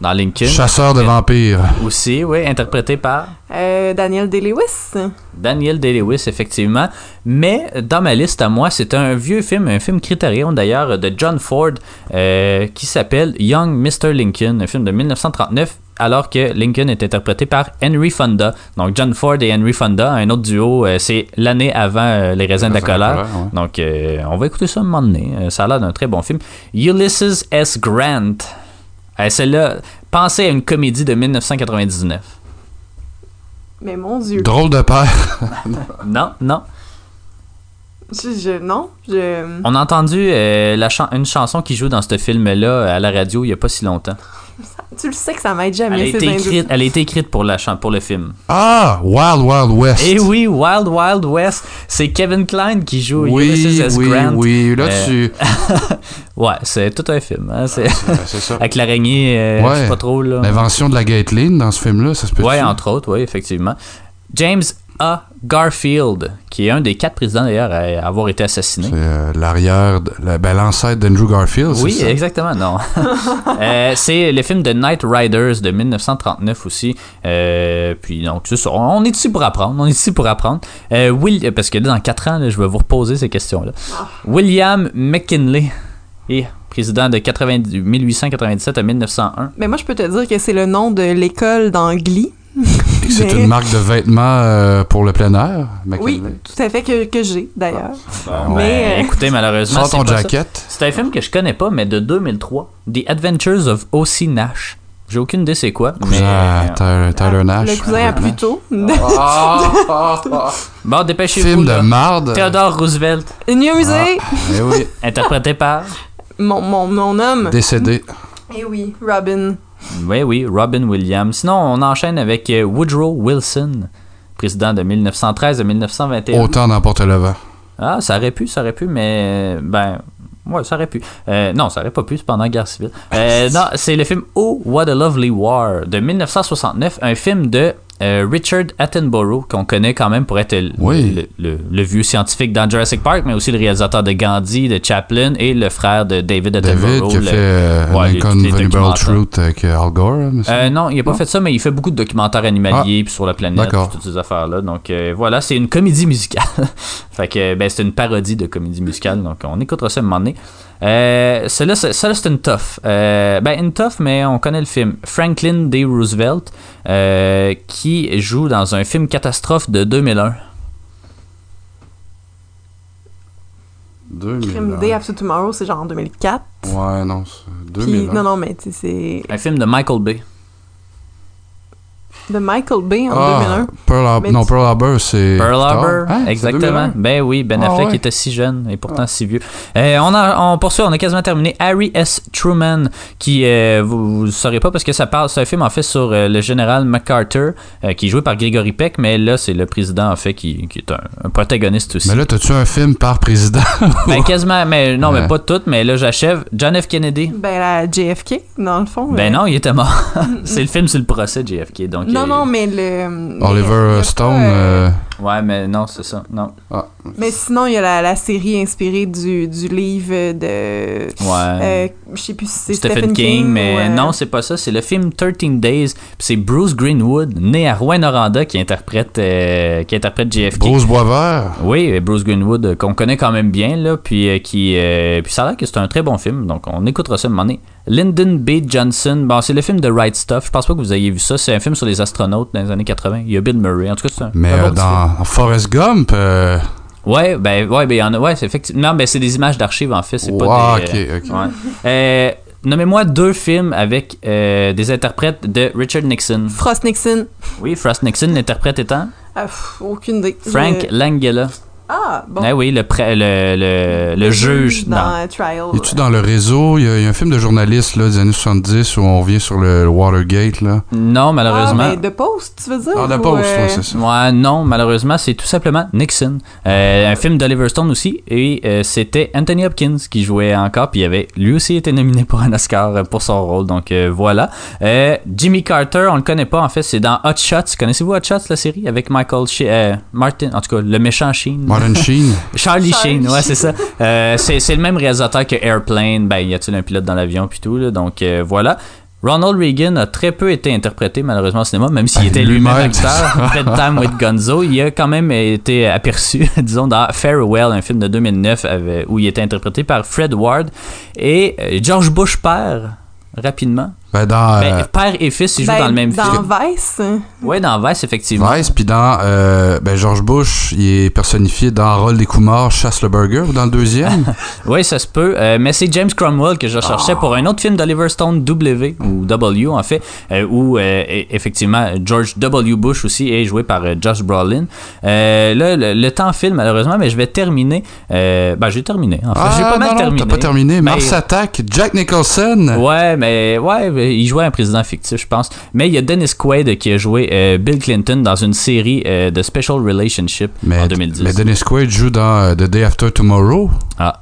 Dans Lincoln. Chasseur de vampires. Aussi, oui, interprété par... Daniel Day-Lewis. Daniel Day-Lewis, effectivement. Mais dans ma liste à moi, c'est un vieux film, un film Criterion d'ailleurs, de John Ford, qui s'appelle Young Mr. Lincoln, un film de 1939, alors que Lincoln est interprété par Henry Fonda. Donc John Ford et Henry Fonda, un autre duo, c'est l'année avant Les raisins de la colère. Ouais. Donc on va écouter ça un moment donné. Ça a l'air d'un très bon film. Ulysses S. Grant. Celle-là, pensez à une comédie de 1999. Mais mon Dieu. Drôle de père. Non. On a entendu une chanson qui joue dans ce film-là à la radio il n'y a pas si longtemps. Tu le sais que ça m'aide jamais. Elle a été écrite pour le film. Ah, Wild Wild West. Eh oui, Wild Wild West. C'est Kevin Kline qui joue Ulysses S. Grant. Oui, là tu... Ouais, c'est tout un film. Hein? C'est ça. Avec l'araignée, je sais pas trop. Là. L'invention de la Gateline dans ce film-là, ça se peut. Oui, entre autres, oui, effectivement. James A. Garfield, qui est un des 4 présidents d'ailleurs à avoir été assassiné. C'est l'ancêtre d'Andrew Garfield, c'est ça? Oui, exactement, non. C'est le film de Knight Riders de 1939 aussi. Puis donc, c'est ça, on est ici pour apprendre. Parce que dans 4 ans, là, je vais vous reposer ces questions-là. William McKinley. Président de 1897 à 1901. Mais moi, je peux te dire que c'est le nom de l'école dans Glee. Et que c'est une marque de vêtements pour le plein air, McKinley. Oui, tout à fait, que j'ai, d'ailleurs. Bon, mais écoutez, malheureusement, c'est pas ça. C'est un film que je connais pas, mais de 2003, The Adventures of O.C. Nash. J'ai aucune idée c'est quoi, mais... Tyler Nash. Le cousin à Pluto. Bon, dépêchez-vous. Film de marde. Theodore Roosevelt. Inhumanisé. Oui. Interprété par... Mon homme. Décédé. Eh oui, Robin. Oui, Robin Williams. Sinon, on enchaîne avec Woodrow Wilson, président de 1913 à 1921. Autant d'emporter le vent. Ah, ça aurait pu, mais... Ouais, ça aurait pu. Non, ça aurait pas pu, c'est pendant la guerre civile. Non, c'est le film Oh, What a Lovely War de 1969, un film de Richard Attenborough, qu'on connaît quand même pour être le vieux scientifique dans Jurassic Park, mais aussi le réalisateur de Gandhi, de Chaplin et le frère de David Attenborough. David qui a fait Unconvenable Truth avec Al Gore. Non, il n'a pas fait ça, mais il fait beaucoup de documentaires animaliers puis sur la planète, puis toutes ces affaires-là. Donc voilà, c'est une comédie musicale. Fait que c'est une parodie de comédie musicale, donc on écoutera ça un moment donné. Celle-là, c'est une tough. Une tough, mais on connaît le film. Franklin D. Roosevelt, qui joue dans un film catastrophe de 2001. Crime Day After Tomorrow, c'est genre en 2004. Ouais, non, c'est 2001. Puis, non, mais tu sais, c'est... Un film de Michael Bay. De Michael Bay en 2001. Pearl Harbor, c'est... Pearl Harbor, exactement. Ben Affleck était si jeune et pourtant si vieux. On poursuit, on a quasiment terminé. Harry S. Truman, qui, vous ne saurez pas parce que ça parle, c'est un film en fait sur le général MacArthur, qui est joué par Gregory Peck, mais là, c'est le président en fait qui est un protagoniste aussi. Mais là, t'as-tu un film par président? Quasiment, mais non, mais pas tout, mais là, j'achève. John F. Kennedy. La JFK, dans le fond. Non, il était mort. C'est le film sur le procès de JFK, donc Non, non, mais le... Oliver Stone... Ouais, mais non, c'est ça, non. Ah. Mais sinon, il y a la série inspirée du livre de... Ouais. Je sais plus si c'est Stephen King, mais non, c'est pas ça. C'est le film 13 Days. C'est Bruce Greenwood, né à Rouyn-Noranda, qui interprète JFK. Bruce Boisvert. Oui, Bruce Greenwood, qu'on connaît quand même bien, là, puis ça a l'air que c'est un très bon film, donc on écoutera ça à un moment donné. Lyndon B. Johnson, bon, c'est le film de Right Stuff. Je pense pas que vous ayez vu ça. C'est un film sur les astronautes dans les années 80. Il y a Bill Murray. En tout cas, c'est un... Mais dans Forrest Gump... Ouais, ben, il y en a... Ouais, c'est effectivement... Non, ben, c'est des images d'archives, en fait. C'est pas des... OK. Ouais. Nommez-moi deux films avec des interprètes de Richard Nixon. Frost Nixon. Oui, Frost Nixon, l'interprète étant... aucune idée. Frank Langella. Ah, bon. Ah oui, le juge. Dans Trial. Il est-tu dans le réseau? Il y a un film de journaliste là, des années 70 où on revient sur le Watergate. Là. Non, malheureusement. Ah, mais The Post, tu veux dire? Ah, The Post, oui, c'est ça. Ouais, non, malheureusement, c'est tout simplement Nixon. Un film d'Oliver Stone aussi. Et c'était Anthony Hopkins qui jouait encore. Puis lui aussi était nominé pour un Oscar pour son rôle. Donc voilà. Jimmy Carter, on le connaît pas en fait. C'est dans Hot Shots. Connaissez-vous Hot Shots, la série? Avec Michael Martin, en tout cas, le méchant Sheen. Charlie Sheen, ouais, c'est ça. C'est le même réalisateur que Airplane. Ben, y a-t-il un pilote dans l'avion, puis tout, là. Donc, voilà. Ronald Reagan a très peu été interprété, malheureusement, au cinéma, même s'il était lui-même acteur. Fred Time with Gonzo, il a quand même été aperçu, disons, dans Farewell, un film de 2009, où il était interprété par Fred Ward et George Bush père, rapidement. Père et fils, ils jouent dans le même film. Dans Vice. Oui, dans Vice, effectivement. Vice, puis dans George Bush, il est personnifié dans Rôle des Coumards, Chasse le Burger, dans le deuxième. Oui, ça se peut. Mais c'est James Cromwell que je cherchais pour un autre film d'Oliver Stone, W, ou W en fait, où effectivement George W. Bush aussi est joué par Josh Brolin. Là, le temps file malheureusement, mais je vais terminer. J'ai terminé. En fait. J'ai pas mal terminé. T'as pas terminé. Mars Attack, Jack Nicholson. Ouais. Il jouait un président fictif, je pense. Mais il y a Dennis Quaid qui a joué Bill Clinton dans une série de Special Relationship en 2010. Mais Dennis Quaid joue dans The Day After Tomorrow. Ah,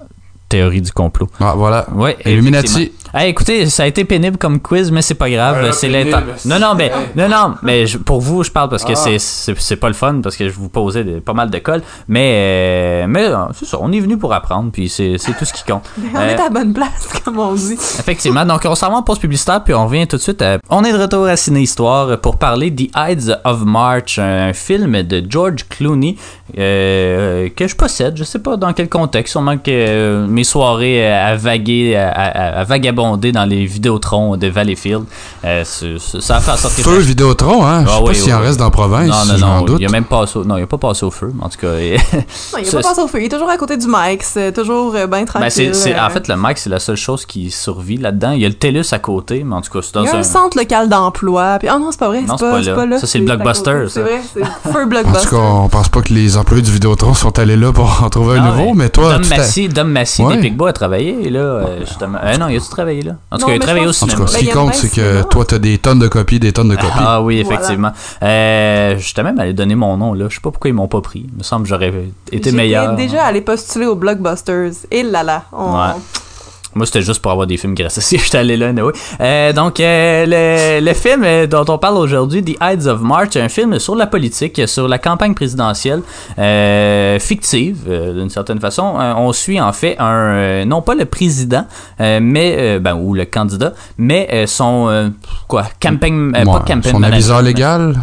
théorie du complot. Ah, voilà. Ouais, Illuminati. Hey, écoutez, ça a été pénible comme quiz, mais c'est pas grave. C'est l'intention. Non, mais pour vous, je parle parce que c'est pas le fun, parce que je vous posais pas mal de colle. Mais c'est ça, on est venu pour apprendre, puis c'est tout ce qui compte. On est à la bonne place, comme on dit. Effectivement. Donc, on s'en va en pause publicitaire, puis on revient tout de suite. On est de retour à Ciné Histoire pour parler The Ides of March, un film de George Clooney que je possède. Je sais pas dans quel contexte. Sûrement que mes soirées à vagabonder dans les Vidéotrons de Valleyfield. Ça a fait en sorte que... Feu Vidéotron, hein? Je sais pas s'il en reste dans la province. Non, il n'a même pas passé au feu, en tout cas. Non, il n'a pas passé au feu. Il est toujours à côté du Mike. C'est toujours bien tranquille. En fait, le Mike, c'est la seule chose qui survit là-dedans. Il y a le TELUS à côté, mais en tout cas, c'est dans un centre local d'emploi. Puis, non, c'est pas vrai. C'est pas là. Ça, c'est le Blockbuster. C'est vrai, c'est Feu Blockbuster. En tout cas, on pense pas que les employés du Vidéotron sont allés là pour en trouver un nouveau, mais toi... Dom Massy des Picbois a travaillé, là, justement. Non, il a travaillé là. En tout cas, il travaillait au cinéma. En tout cas, ce qui compte, c'est que toi, t'as des tonnes de copies. Ah oui, effectivement. Voilà. J'étais même allé donner mon nom, là. Je sais pas pourquoi ils m'ont pas pris. Il me semble que j'aurais été meilleur. Déjà allé postuler au Blockbusters. Et là. Ouais. Moi, c'était juste pour avoir des films grâce à ça. J'étais allé là, anyway. Donc, le film dont on parle aujourd'hui, The Ides of March, un film sur la politique, sur la campagne présidentielle fictive, d'une certaine façon. On suit, en fait, non pas le président, ou le candidat, mais son... campaign manager. Son aviseur légal?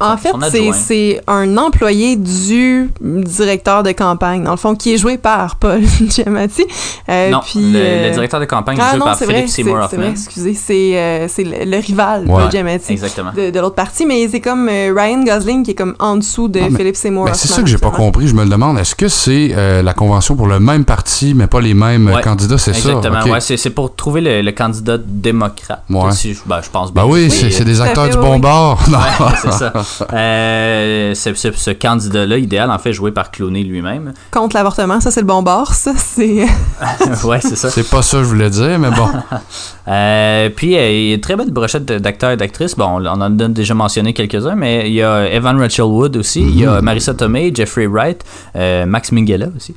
En fait, c'est un employé du directeur de campagne, dans le fond, qui est joué par Paul Giamatti. Le directeur de campagne est joué par Philip Seymour Hoffman. C'est vrai, excusez, c'est le rival de Paul Giamatti de l'autre partie, mais c'est comme Ryan Gosling qui est comme en dessous de Philip Seymour Hoffman. C'est ça que j'ai pas compris, je me le demande, est-ce que c'est la convention pour le même parti, mais pas les mêmes candidats, c'est ça? Exactement, okay. C'est pour trouver le candidat démocrate. Je pense bien. Ben oui, c'est des acteurs du bon bord. C'est ça. Ce candidat-là idéal, en fait, joué par Clooney lui-même. Contre l'avortement, ça, c'est le bon bord, ça, c'est... ouais, c'est ça. C'est pas ça que je voulais dire, mais bon. Puis, il y a très belle brochette d'acteurs et d'actrices. Bon, on en a déjà mentionné quelques-uns, mais il y a Evan Rachel Wood aussi, il y a Marissa Tomei, Jeffrey Wright, Max Minghella aussi.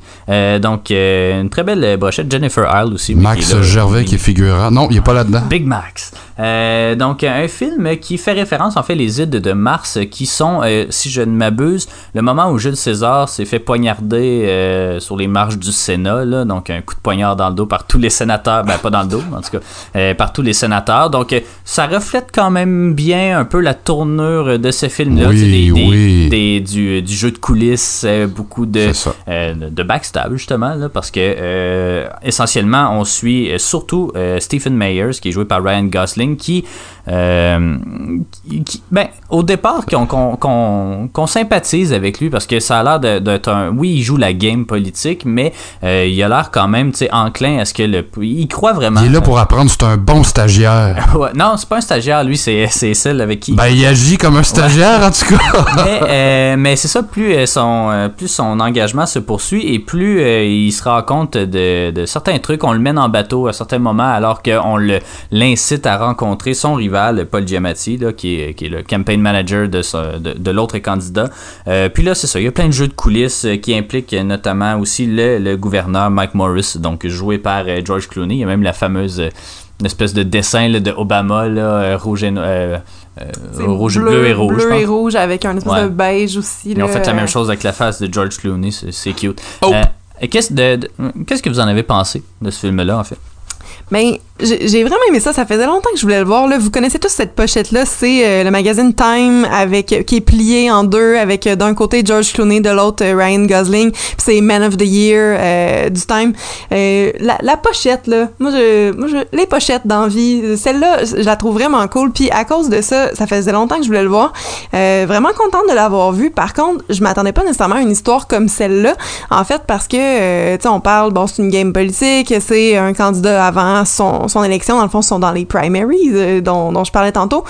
Donc, une très belle brochette. Jennifer Isle aussi. Max Gervais qui est figurant. Non, il n'est pas là-dedans. Big Max. Donc, un film qui fait référence, en fait, les Ides de Mars, qui sont, si je ne m'abuse, le moment où Jules César s'est fait poignarder sur les marches du Sénat, là, donc un coup de poignard dans le dos par tous les sénateurs, ben pas dans le dos, en tout cas, par tous les sénateurs. Donc, ça reflète quand même bien un peu la tournure de ce film-là. Oui, du jeu de coulisses, beaucoup de backstab, justement, là, parce que essentiellement, on suit surtout Stephen Meyers, qui est joué par Ryan Gosling, qui, au départ, qu'on sympathise avec lui, parce que ça a l'air d'être un... Oui, il joue la game politique, mais il a l'air quand même, tu sais, enclin à ce que le... Il croit vraiment... Il est là pour apprendre, c'est un bon stagiaire. Ouais, non, c'est pas un stagiaire, lui, c'est celle avec qui... Ben, il agit comme un stagiaire, ouais. En tout cas. mais c'est ça, plus son engagement se poursuit, et plus il se rend compte de certains trucs. On le mène en bateau à certains moments, alors qu'on l'incite à rencontrer son rival, Paul Giamatti, là, qui est le campaign manager de l'autre candidat. Puis là, c'est ça, il y a plein de jeux de coulisses qui impliquent notamment aussi le gouverneur Mike Morris, donc joué par George Clooney. Il y a même la fameuse espèce de dessin là, de Obama, là, rouge et... Bleu et rouge, je pense. Bleu et rouge avec un espèce de beige aussi. Ils ont fait la même chose avec la face de George Clooney, c'est cute. Oh. Qu'est-ce que vous en avez pensé de ce film-là, en fait? Ben, j'ai vraiment aimé ça. Ça faisait longtemps que je voulais le voir. Là, vous connaissez tous cette pochette-là. C'est le magazine Time qui est plié en deux avec d'un côté George Clooney, de l'autre Ryan Gosling. Puis c'est Man of the Year du Time. La pochette, là. Moi, les pochettes d'envie. Celle-là, je la trouve vraiment cool. Puis à cause de ça, ça faisait longtemps que je voulais le voir. Vraiment contente de l'avoir vu. Par contre, je m'attendais pas nécessairement à une histoire comme celle-là. En fait, parce que, tu sais, on parle, bon, c'est une game politique. C'est un candidat avant son élection, dans le fond, sont dans les primaries dont je parlais tantôt.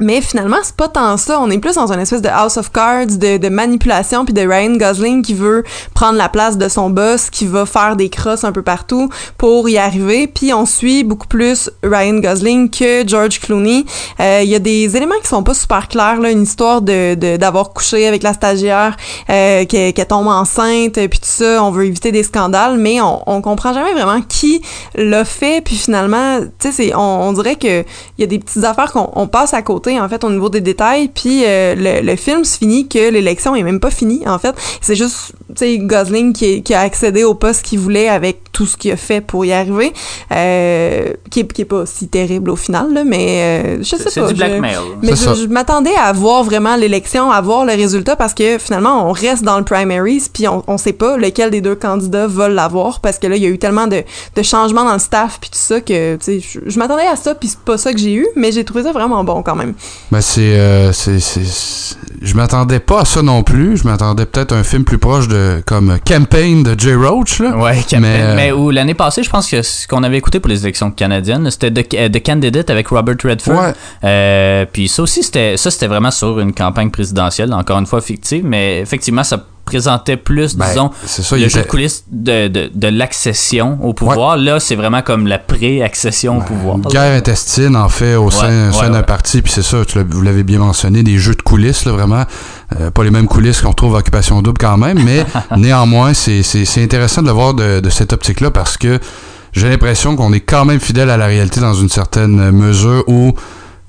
Mais finalement, c'est pas tant ça. On est plus dans une espèce de House of Cards, de manipulation, puis de Ryan Gosling qui veut prendre la place de son boss, qui va faire des crosses un peu partout pour y arriver. Puis on suit beaucoup plus Ryan Gosling que George Clooney. Il y a des éléments qui sont pas super clairs, là, une histoire d'avoir couché avec la stagiaire, qu'elle tombe enceinte, puis tout ça. On veut éviter des scandales, mais on comprend jamais vraiment qui l'a fait. Puis finalement, tu sais, on dirait que il y a des petites affaires qu'on passe à côté, en fait, au niveau des détails, puis le film se finit que l'élection est même pas finie, en fait. C'est juste, tu sais, Gosling qui a accédé au poste qu'il voulait avec tout ce qu'il a fait pour y arriver, qui est pas si terrible au final, là, mais je sais pas. C'est du blackmail. Mais je m'attendais à voir vraiment l'élection, à voir le résultat, parce que finalement, on reste dans le primaries, puis on sait pas lequel des deux candidats veulent l'avoir, parce que là, il y a eu tellement de changements dans le staff, puis tout ça, que, tu sais, je m'attendais à ça, puis c'est pas ça que j'ai eu, mais j'ai trouvé ça vraiment bon, quand même. Ben c'est je m'attendais pas à ça non plus. Je m'attendais peut-être à un film plus proche de comme Campaign de Jay Roach là. Ouais, Campaign. Mais où l'année passée, je pense que ce qu'on avait écouté pour les élections canadiennes, c'était The Candidate avec Robert Redford. Ouais. Puis ça aussi c'était vraiment sur une campagne présidentielle, encore une fois fictive, mais effectivement ça présentait plus, disons, le jeu de coulisses de l'accession au pouvoir. Ouais. Là, c'est vraiment comme la pré-accession au pouvoir. Guerre intestine, en fait, au sein d'un parti. Puis c'est ça, vous l'avez bien mentionné, des jeux de coulisses, là, vraiment. Pas les mêmes coulisses qu'on retrouve à Occupation Double quand même, mais néanmoins, c'est intéressant de le voir de cette optique-là, parce que j'ai l'impression qu'on est quand même fidèle à la réalité dans une certaine mesure où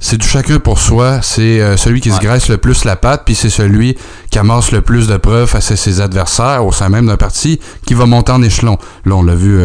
c'est du chacun pour soi, c'est celui qui se graisse le plus la patte, puis c'est celui qui amasse le plus de preuves face à ses adversaires au sein même d'un parti qui va monter en échelon. Là, on l'a vu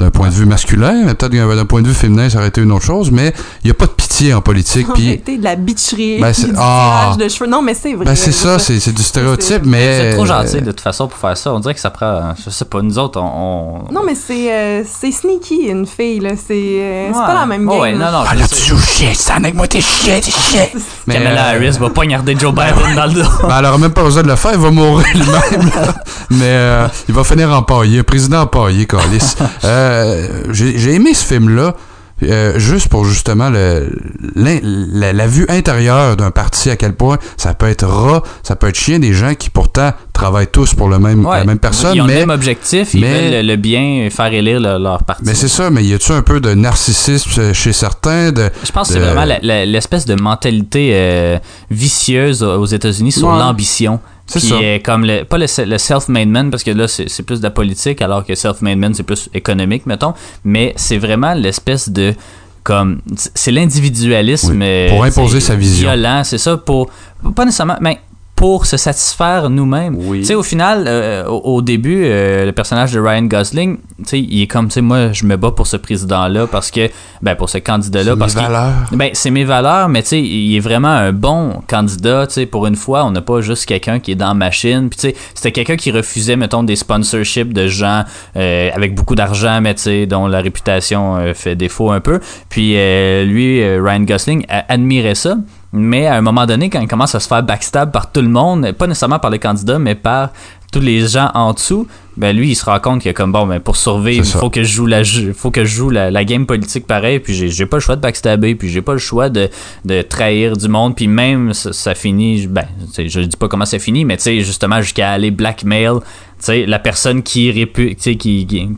d'un point de vue masculin, mais peut-être d'un point de vue féminin, ça aurait été une autre chose, mais il n'y a pas de pitié en politique. Arrêtez de la bitcherie, du tirage de cheveux. Non, mais c'est vrai. Ben c'est ça, c'est du stéréotype, mais... C'est trop gentil, de toute façon, pour faire ça. On dirait que ça prend... Je sais pas, nous autres, on... Non, mais c'est sneaky, une fille, là. C'est pas la même game. Ouais, non, ah, là, tu joues chier, ça, mec, moi, t'es chier, t'es chier. Kamala Harris va poignarder Joe Biden dans le dos. Ben, elle aura même pas besoin de le faire, il va mourir lui-même, là. Mais il va finir empaillé, président empaillé, câlisse. J'ai aimé ce film-là. juste pour justement la vue intérieure d'un parti, à quel point ça peut être ras, ça peut être chiant, des gens qui pourtant travaillent tous pour la même personne. Ils ont le même objectif, ils veulent le bien, faire élire leur parti. Mais c'est ça, mais y a-tu un peu de narcissisme chez certains? Je pense que c'est vraiment l'espèce de mentalité vicieuse aux États-Unis sur l'ambition. C'est qui ça. Est comme pas le self-made man, parce que là c'est plus de la politique, alors que self-made man c'est plus économique, mettons, mais c'est vraiment l'espèce de comme c'est l'individualisme pour imposer sa vision. Violent, c'est ça, pour pas nécessairement mais pour se satisfaire nous-mêmes. Oui. Tu sais, au final, au début, le personnage de Ryan Gosling, tu sais, il est comme, tu sais, moi, je me bats pour ce président-là parce que, ben, pour ce candidat-là, parce que c'est mes valeurs. Ben, c'est mes valeurs, mais tu sais, il est vraiment un bon candidat, tu sais, pour une fois, on n'a pas juste quelqu'un qui est dans la machine. Puis tu sais, c'était quelqu'un qui refusait, mettons, des sponsorships de gens avec beaucoup d'argent, mais tu sais, dont la réputation fait défaut un peu. Puis lui, Ryan Gosling, admirait ça. Mais à un moment donné, quand il commence à se faire backstab par tout le monde, pas nécessairement par les candidats, mais par tous les gens en dessous, ben lui, il se rend compte que comme bon, ben pour survivre, il faut que je joue la game politique pareil, puis j'ai pas le choix de backstabber, puis j'ai pas le choix de trahir du monde, puis même ça finit, ben je dis pas comment ça finit, mais tu sais, justement jusqu'à aller blackmail, tu sais, la personne qui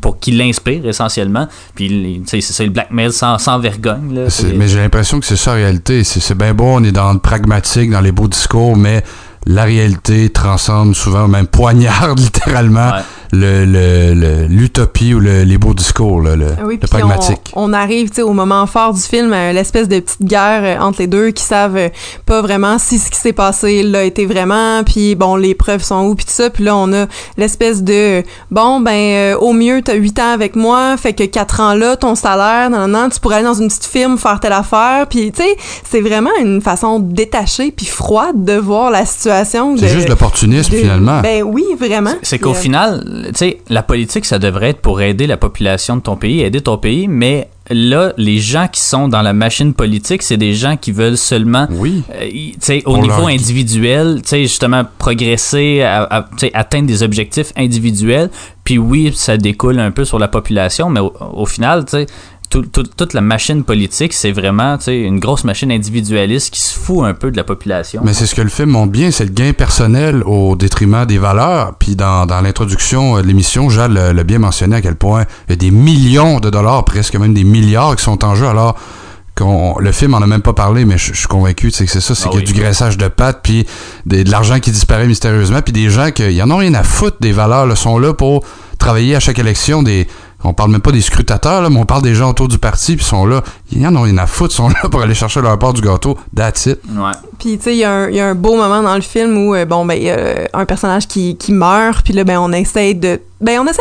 pour qui l'inspire essentiellement, puis tu sais, c'est ça, le blackmail sans vergogne là. Mais j'ai l'impression que c'est ça en réalité, c'est bien beau, on est dans le pragmatique, dans les beaux discours, mais la réalité transcende souvent, même poignarde littéralement l'utopie ou les beaux discours, le pragmatique. On arrive au moment fort du film, à l'espèce de petite guerre entre les deux qui savent pas vraiment si ce qui s'est passé l'a été vraiment, puis bon, les preuves sont où, puis tout ça, puis là on a l'espèce de bon, ben au mieux t'as 8 ans avec moi, fait que 4 ans là, ton salaire, non, tu pourrais aller dans une petite firme faire telle affaire, puis tu sais, c'est vraiment une façon détachée puis froide de voir la situation. C'est juste l'opportunisme, finalement. Ben oui, vraiment. C'est qu'au final, tu sais, la politique, ça devrait être pour aider la population de ton pays, mais là, les gens qui sont dans la machine politique, c'est des gens qui veulent seulement, tu sais, au niveau individuel, tu sais, justement, progresser, atteindre des objectifs individuels. Puis oui, ça découle un peu sur la population, mais au final, tu sais, toute la machine politique, c'est vraiment une grosse machine individualiste qui se fout un peu de la population. Mais c'est ce que le film montre bien, c'est le gain personnel au détriment des valeurs. Puis dans l'introduction de l'émission, Jade l'a bien mentionné à quel point il y a des millions de dollars, presque même des milliards qui sont en jeu, alors le film en a même pas parlé, mais je suis convaincu que c'est ça, c'est qu'il y a du graissage de pattes, puis de l'argent qui disparaît mystérieusement, puis des gens qui en ont rien à foutre des valeurs, là, sont là pour travailler à chaque élection des... On parle même pas des scrutateurs, là, mais on parle des gens autour du parti, puis sont là, ils en ont rien à foutre, sont là pour aller chercher leur part du gâteau, that's it. Ouais. Puis, tu sais, il y a un beau moment dans le film où, il y a un personnage qui meurt, puis là, ben, on essaie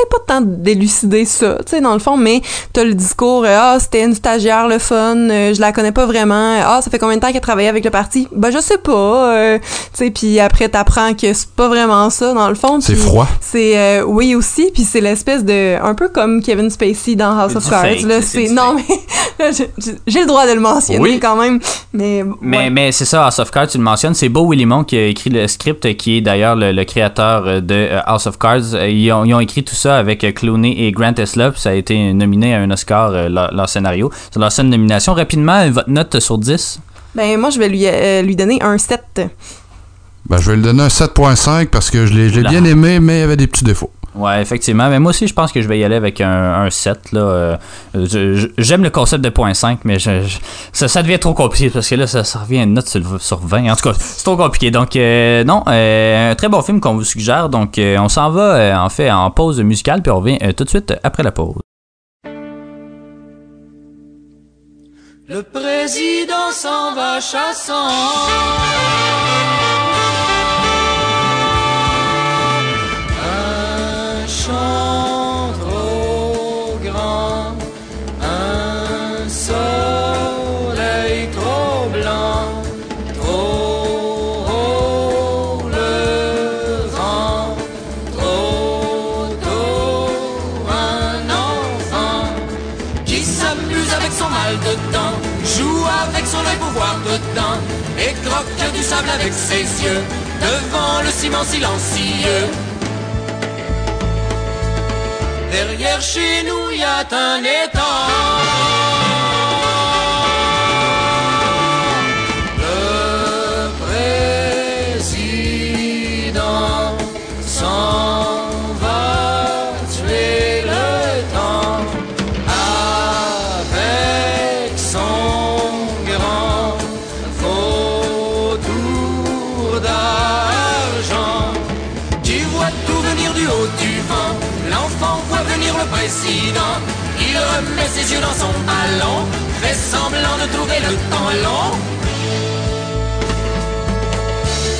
pas tant d'élucider ça, tu sais, dans le fond, mais t'as le discours, c'était une stagiaire, le fun, je la connais pas vraiment, ça fait combien de temps qu'elle travaillait avec le parti? Ben, je sais pas, tu sais, puis après, t'apprends que c'est pas vraiment ça, dans le fond. C'est froid. C'est, oui, aussi, puis c'est l'espèce de, un peu comme Kevin Spacey dans House of Cards, là, non, mais, là, j'ai le droit de le mentionner quand même, mais... Ouais. Mais c'est ça, House of Cards, tu le mentionnes, c'est Beau Willimon qui a écrit le script, qui est d'ailleurs le créateur de House of Cards, ils ont écrit tout ça avec Clooney et Grant Heslop, ça a été nominé à un Oscar, leur scénario. C'est leur seule nomination. Rapidement, votre note sur 10? Ben moi, je vais lui donner un 7. Ben je vais lui donner un 7.5 parce que je l'ai bien aimé, mais il y avait des petits défauts. Ouais, effectivement. Mais moi aussi, je pense que je vais y aller avec un 7. Là. J'aime le concept de 0.5, mais ça devient trop compliqué parce que là, ça revient à une note sur 20. En tout cas, c'est trop compliqué. Donc, un très bon film qu'on vous suggère. Donc, on s'en va, en pause musicale, puis on revient tout de suite après la pause. Le président s'en va chassant. Trop grand, un soleil trop blanc, trop haut le vent, trop tôt un enfant qui s'amuse avec son mal de dents, joue avec son œil pour voir dedans et croque du sable avec ses yeux devant le ciment silencieux. Derrière chez nous, y a un étang. décidant. Il remet ses yeux dans son ballon, fait semblant de trouver le temps long.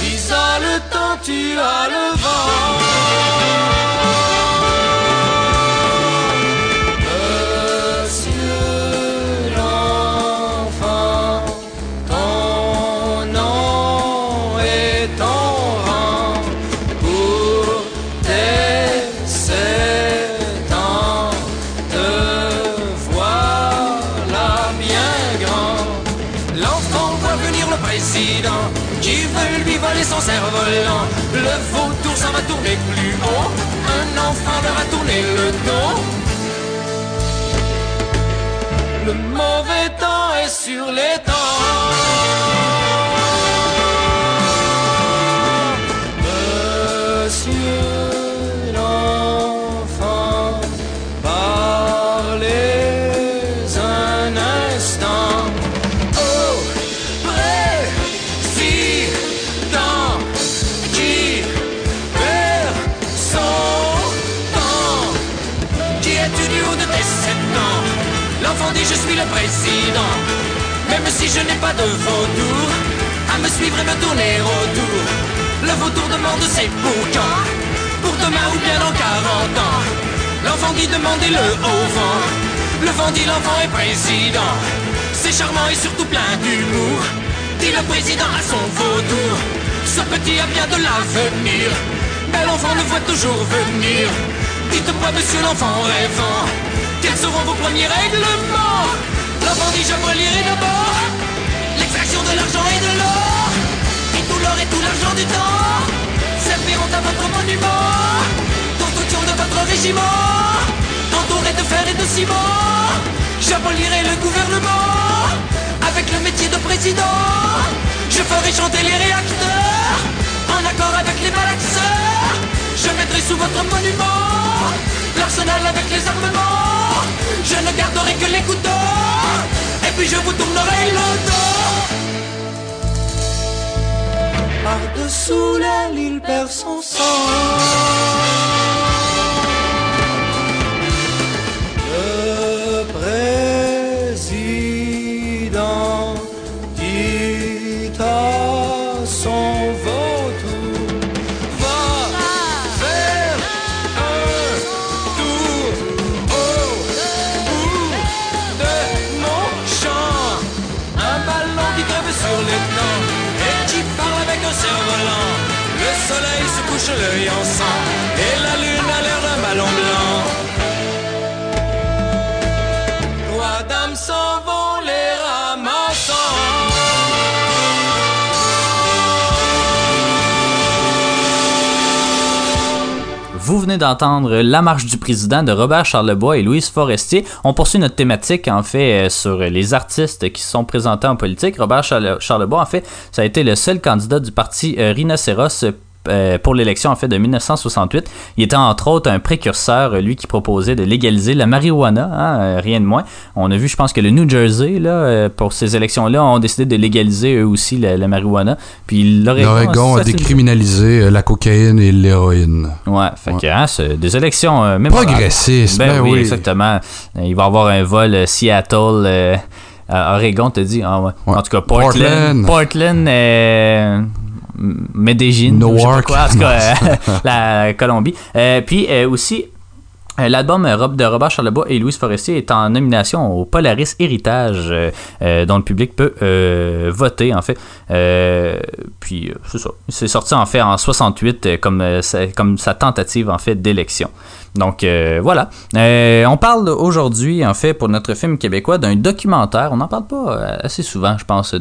Dis à le temps, tu as le vent. Son cerf-volant, le vautour s'en va tourner plus haut, un enfant leur a tourné le dos. Le mauvais temps est sur les temps. Monsieur l'enfant, parlez un instant. Je suis le président, même si je n'ai pas de vautour, à me suivre et me tourner autour. Le vautour demande c'est pour quand, pour demain ou bien dans 40 ans. L'enfant dit demandez-le au vent, le vent dit l'enfant est président. C'est charmant et surtout plein d'humour, dit le président à son vautour. Ce petit a bien de l'avenir, mais l'enfant le voit toujours venir. Dites-moi monsieur l'enfant rêvant, quels seront vos premiers règlements? L'enfant dit je relirai d'abord l'extraction de l'argent et de l'or, et tout l'or et tout l'argent du temps serviront à votre monument, construction de votre régiment, entouré de fer et de ciment. Je relirai le gouvernement avec le métier de président. Je ferai chanter les réacteurs en accord avec les malaxeurs. Je mettrai sous votre monument l'arsenal avec les armements. Je ne garderai que les couteaux, et puis je vous tournerai le dos. Par-dessous l'aile, il perd son sang. Le président dit à son vautour, va faire un tour. Le soleil se couche l'œil en sang, et la lune a l'air d'un ballon blanc. Trois dames s'en vont les ramassant. Vous venez d'entendre La marche du président de Robert Charlebois et Louise Forestier. On poursuit notre thématique en fait sur les artistes qui sont présentés en politique. Robert Charlebois en fait, ça a été le seul candidat du parti Rhinocéros pour l'élection en fait de 1968. Il était entre autres un précurseur, lui qui proposait de légaliser la marijuana, hein, rien de moins. On a vu, je pense que le New Jersey là, pour ces élections-là, ont décidé de légaliser eux aussi la marijuana. Puis l'Oregon a décriminalisé la cocaïne et l'héroïne. Ouais, fait que hein, c'est des élections mémorables. Progressistes. Ben oui, exactement. Il va y avoir un vol Seattle. Oregon, t'as dit. Ah, ouais. Ouais. En tout cas, Portland Medellín, Newark, quoi, en tout cas, la Colombie. Puis aussi, l'album de Robert Charlebois et Louise Forestier est en nomination au Polaris Héritage, dont le public peut voter en fait. Puis c'est ça, c'est sorti en fait en 68 comme sa tentative en fait d'élection. Donc voilà, on parle aujourd'hui en fait pour notre film québécois d'un documentaire. On n'en parle pas assez souvent, je pense.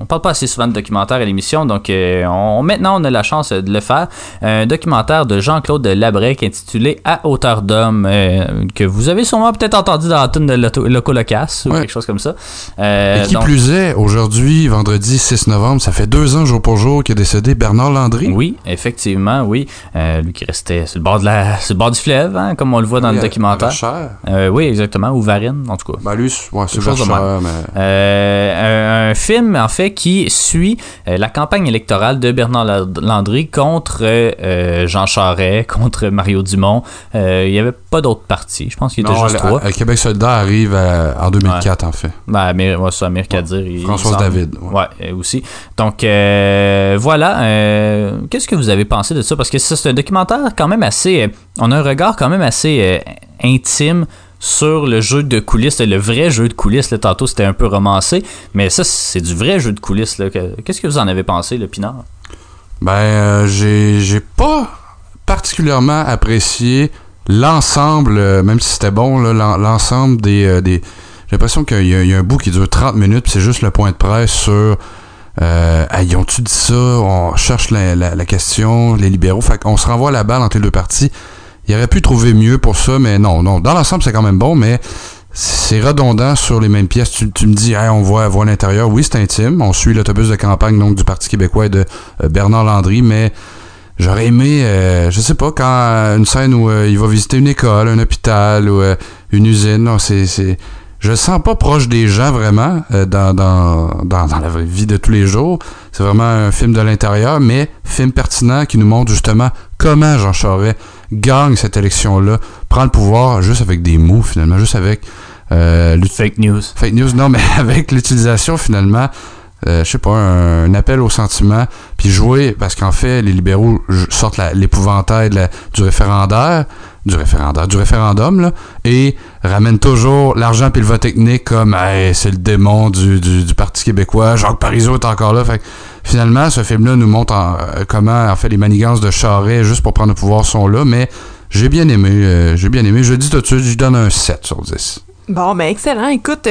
On parle pas assez souvent de documentaire à l'émission, donc maintenant on a la chance de le faire. Un documentaire de Jean-Claude Labrecque intitulé À Hauteur d'homme, que vous avez sûrement peut-être entendu dans la tune de Locolocasse ou quelque chose comme ça. Et qui donc, plus est, aujourd'hui, vendredi 6 novembre, ça fait 2 ans jour pour jour qu'est décédé Bernard Landry. Oui, effectivement, oui. Lui qui restait sur le bord du fleuve. Hein, comme on le voit dans le documentaire. Oui, exactement, ou Varenne, en tout cas. Ben lui, c'est Varenne. Mais... un film, en fait, qui suit la campagne électorale de Bernard Landry contre Jean Charest, contre Mario Dumont. Il y avait avait pas d'autres partis. Je pense qu'il était juste trois. Québec solidaire arrive en 2004, ouais. En fait. Ben, c'est Amir Kadir. Ouais. Françoise David. Ouais, aussi. Donc, voilà. Qu'est-ce que vous avez pensé de ça? Parce que ça, c'est un documentaire quand même assez... on a un regard quand même assez intime sur le jeu de coulisses, le vrai jeu de coulisses. Là, tantôt, c'était un peu romancé, mais ça, c'est du vrai jeu de coulisses. Là. Qu'est-ce que vous en avez pensé, le Pinard? Ben, j'ai pas particulièrement apprécié l'ensemble, même si c'était bon, là, l'ensemble des... J'ai l'impression qu'il y a un bout qui dure 30 minutes, puis c'est juste le point de presse sur... ils ont-tu dit ça? On cherche la question, les libéraux. Fait qu'on se renvoie la balle entre les deux parties. Il aurait pu trouver mieux pour ça, mais non. Dans l'ensemble, c'est quand même bon, mais c'est redondant sur les mêmes pièces. Tu me dis, hey, on voit l'intérieur. Oui, c'est intime. On suit l'autobus de campagne donc du Parti québécois et de Bernard Landry, mais j'aurais aimé, je sais pas, quand une scène où il va visiter une école, un hôpital ou une usine. Non, c'est... Je le sens pas proche des gens, vraiment, dans la vie de tous les jours. C'est vraiment un film de l'intérieur, mais film pertinent qui nous montre justement comment Jean Charest gagne cette élection-là, prend le pouvoir juste avec des mots, finalement, juste avec... fake news. Fake news, non, mais avec l'utilisation, finalement, je sais pas, un appel au sentiment, puis jouer, parce qu'en fait, les libéraux sortent l'épouvantail du référendum, là, et ramène toujours l'argent puis le vote technique comme hey, c'est le démon du Parti québécois, Jacques Parizeau est encore là. Fait que, finalement, ce film-là nous montre comment en fait les manigances de Charest juste pour prendre le pouvoir sont là, mais j'ai bien aimé. Je dis tout de suite, je donne un 7 sur 10. Bon, ben excellent. Écoute,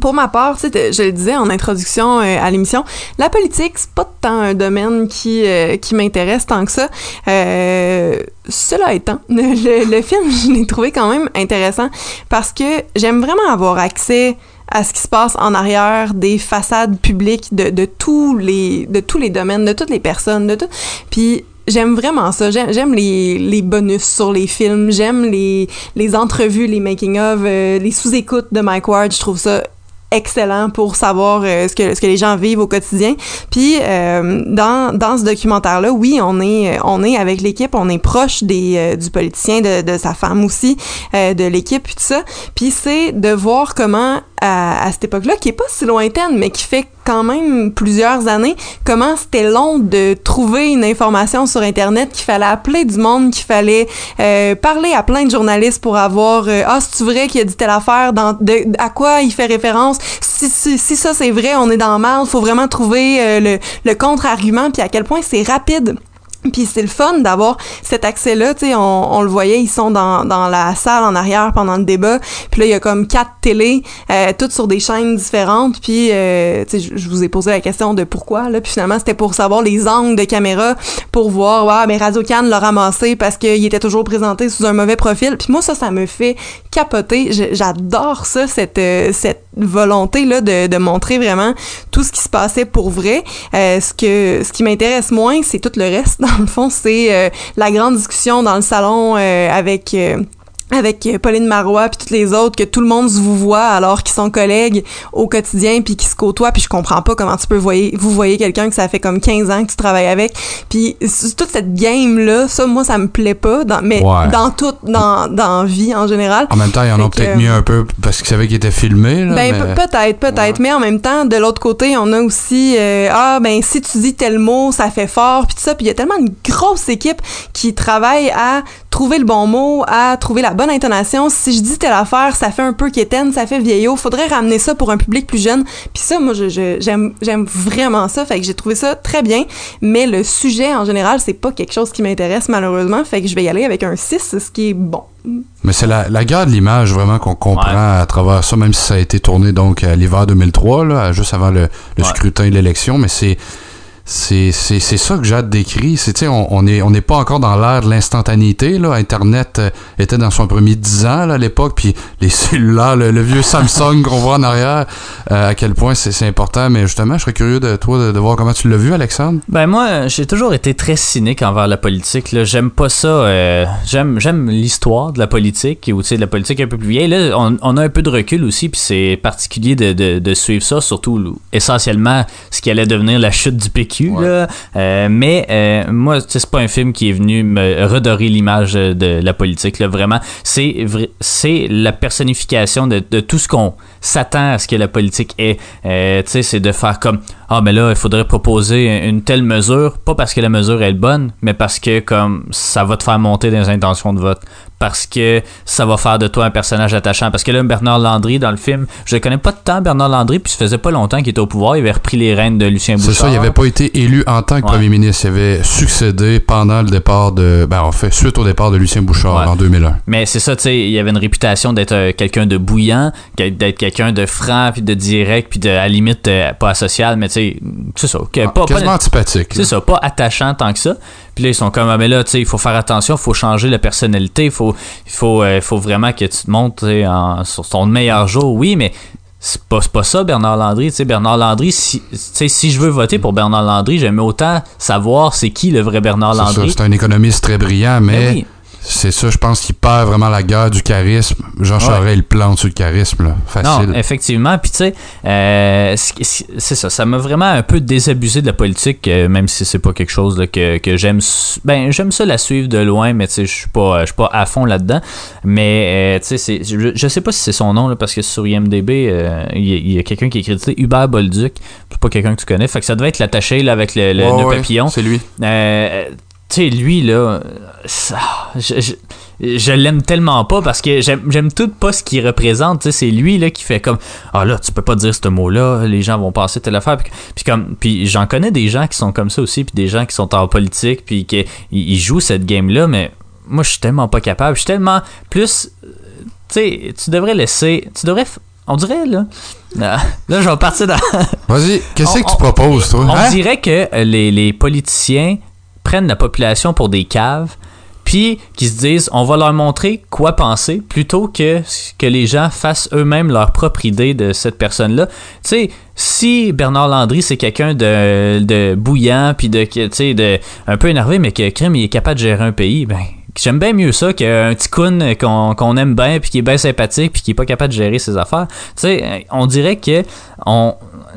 pour ma part, je le disais en introduction à l'émission, la politique, c'est pas tant un domaine qui m'intéresse tant que ça. Cela étant, le film, je l'ai trouvé quand même intéressant parce que j'aime vraiment avoir accès à ce qui se passe en arrière des façades publiques de tous les domaines, de toutes les personnes, de tout. Puis j'aime vraiment ça. J'aime les bonus sur les films. J'aime les entrevues, les making-of, les sous-écoutes de Mike Ward. Je trouve ça excellent pour savoir ce que les gens vivent au quotidien. Puis dans ce documentaire là, oui, on est avec l'équipe, on est proche du politicien, de sa femme aussi, de l'équipe puis tout ça. Puis c'est de voir comment à cette époque-là, qui est pas si lointaine, mais qui fait quand même plusieurs années, comment c'était long de trouver une information sur Internet, qu'il fallait appeler du monde, qu'il fallait parler à plein de journalistes pour avoir « Ah, c'est-tu vrai qu'il a dit telle affaire? À quoi il fait référence? Si ça, c'est vrai, on est dans le mal. Faut vraiment trouver le contre-argument. » Puis à quel point c'est rapide. Puis c'est le fun d'avoir cet accès-là, tu sais, on le voyait, ils sont dans la salle en arrière pendant le débat, puis là, il y a comme 4 télés, toutes sur des chaînes différentes, puis, tu sais, je vous ai posé la question de pourquoi, là, puis finalement, c'était pour savoir les angles de caméra, pour voir, ouais, mais Radio-Can l'a ramassé parce qu'il était toujours présenté sous un mauvais profil, puis moi, ça me fait capoter, j'adore ça, cette volonté, là, de montrer vraiment tout ce qui se passait pour vrai, ce qui m'intéresse moins, c'est tout le reste. Dans le fond, c'est la grande discussion dans le salon avec Pauline Marois puis toutes les autres, que tout le monde se vous voit alors qu'ils sont collègues au quotidien puis qu'ils se côtoient, puis je comprends pas comment tu peux vous voyez quelqu'un que ça fait comme 15 ans que tu travailles avec, puis toute cette game là, ça moi ça me plaît pas dans vie en général. En même temps, ils en ont peut-être mis un peu parce qu'ils savaient qu'ils étaient filmés là, peut-être ouais. Mais en même temps, de l'autre côté, on a aussi si tu dis tel mot, ça fait fort puis tout ça, puis il y a tellement une grosse équipe qui travaille à trouver le bon mot, à trouver la bonne intonation. Si je dis telle affaire, ça fait un peu quétaine, ça fait vieillot. Faudrait ramener ça pour un public plus jeune. Puis ça, moi, j'aime vraiment ça. Fait que j'ai trouvé ça très bien. Mais le sujet, en général, c'est pas quelque chose qui m'intéresse, malheureusement. Fait que je vais y aller avec un 6, ce qui est bon. Mais c'est la guerre de l'image, vraiment, qu'on comprend à travers ça, même si ça a été tourné, donc, à l'hiver 2003, là, juste avant le scrutin de l'élection. Mais c'est ça que Jade décrit. C'est, on n'est pas encore dans l'ère de l'instantanéité là. Internet était dans son premier 10 ans là, à l'époque, puis les cellulaires, le vieux Samsung qu'on voit en arrière, à quel point c'est important. Mais justement, je serais curieux de toi de voir comment tu l'as vu, Alexandre. Ben moi, j'ai toujours été très cynique envers la politique là. J'aime pas ça, j'aime l'histoire de la politique, ou tu sais, de la politique un peu plus vieille là. On a un peu de recul aussi, puis c'est particulier de suivre ça, surtout essentiellement ce qui allait devenir la chute du PQ vécu, ouais. Là. Mais moi, c'est pas un film qui est venu me redorer l'image de la politique. Là. Vraiment, c'est la personnification de tout ce qu'on s'attend à ce que la politique est. Tu sais, c'est de faire comme « Ah, mais là, il faudrait proposer une telle mesure, pas parce que la mesure est bonne, mais parce que comme ça va te faire monter dans les intentions de vote. » Parce que ça va faire de toi un personnage attachant. Parce que là, Bernard Landry, dans le film, je ne connais pas de temps Bernard Landry, puis ça faisait pas longtemps qu'il était au pouvoir. Il avait repris les rênes de Lucien Bouchard. C'est ça, il n'avait pas été élu en tant que premier ministre. Il avait succédé pendant le départ de... Ben, en fait, suite au départ de Lucien Bouchard en 2001. Mais c'est ça, tu sais, il avait une réputation d'être quelqu'un de bouillant, d'être quelqu'un de franc, puis de direct, puis de, à la limite, pas asocial, mais tu sais, c'est ça. Quasiment antipathique. C'est ça, pas attachant tant que ça. Puis là, ils sont comme, ah, mais là, tu sais, il faut faire attention, il faut changer la personnalité, il faut vraiment que tu te montres sur ton meilleur jour, oui, mais c'est pas ça Bernard Landry. Tu sais, Bernard Landry, si je veux voter pour Bernard Landry, j'aime autant savoir c'est qui le vrai Bernard Landry. C'est un économiste très brillant, mais oui. C'est ça, je pense qu'il perd vraiment la guerre du charisme. Jean Charest, il plante sur le charisme, là. Facile. Non, effectivement. Puis, tu sais, c'est ça. Ça m'a vraiment un peu désabusé de la politique, même si c'est pas quelque chose là, que j'aime. Ben, j'aime ça la suivre de loin, mais tu sais, je suis pas à fond là-dedans. Mais, tu sais, je sais pas si c'est son nom, là, parce que sur IMDb, il y a quelqu'un qui est crédité, Hubert Bolduc. C'est pas quelqu'un que tu connais. Fait que ça devait être l'attaché, là, avec le nœud papillon. C'est lui. Tu sais, lui, là, ça, je l'aime tellement pas parce que j'aime tout pas ce qu'il représente. Tu sais, c'est lui, là, qui fait comme « Ah là, tu peux pas dire ce mot-là, les gens vont penser telle affaire. » Puis j'en connais des gens qui sont comme ça aussi, puis des gens qui sont en politique, puis qu'ils jouent cette game-là, mais moi, je suis tellement pas capable. Je suis tellement plus... Tu sais, tu devrais laisser... Tu devrais... On dirait, là... Là, je vais partir dans... Vas-y, qu'est-ce que tu proposes, toi? On dirait que les politiciens... prennent la population pour des caves, puis qui se disent on va leur montrer quoi penser plutôt que les gens fassent eux-mêmes leur propre idée de cette personne-là. Tu sais, si Bernard Landry c'est quelqu'un de bouillant puis de, tu sais, de un peu énervé, mais que crime il est capable de gérer un pays, ben j'aime bien mieux ça qu'un petit coon qu'on aime bien puis qui est bien sympathique puis qui est pas capable de gérer ses affaires. Tu sais, on dirait que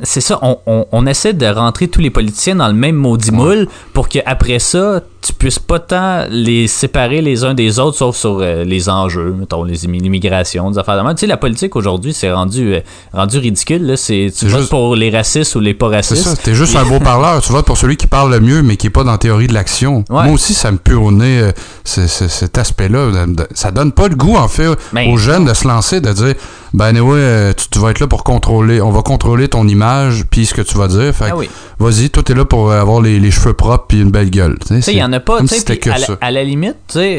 c'est ça, on essaie de rentrer tous les politiciens dans le même maudit moule pour qu'après ça, tu puisses pas tant les séparer les uns des autres, sauf sur les enjeux, mettons, l'immigration, des affaires de même. Tu sais, la politique aujourd'hui, c'est rendu ridicule. Là. Tu votes juste... pour les racistes ou les pas racistes. C'est ça, t'es juste un beau parleur. Tu votes pour celui qui parle le mieux, mais qui est pas dans la théorie de l'action. Ouais. Moi aussi, ça me pue au nez cet aspect-là. Ça donne pas le goût, en fait, aux jeunes de se lancer, de dire... Ben oui, anyway, tu vas être là pour contrôler. On va contrôler ton image puis ce que tu vas dire. Fait vas-y, toi, t'es là pour avoir les cheveux propres puis une belle gueule. Tu sais, il y en a pas. Si à la limite,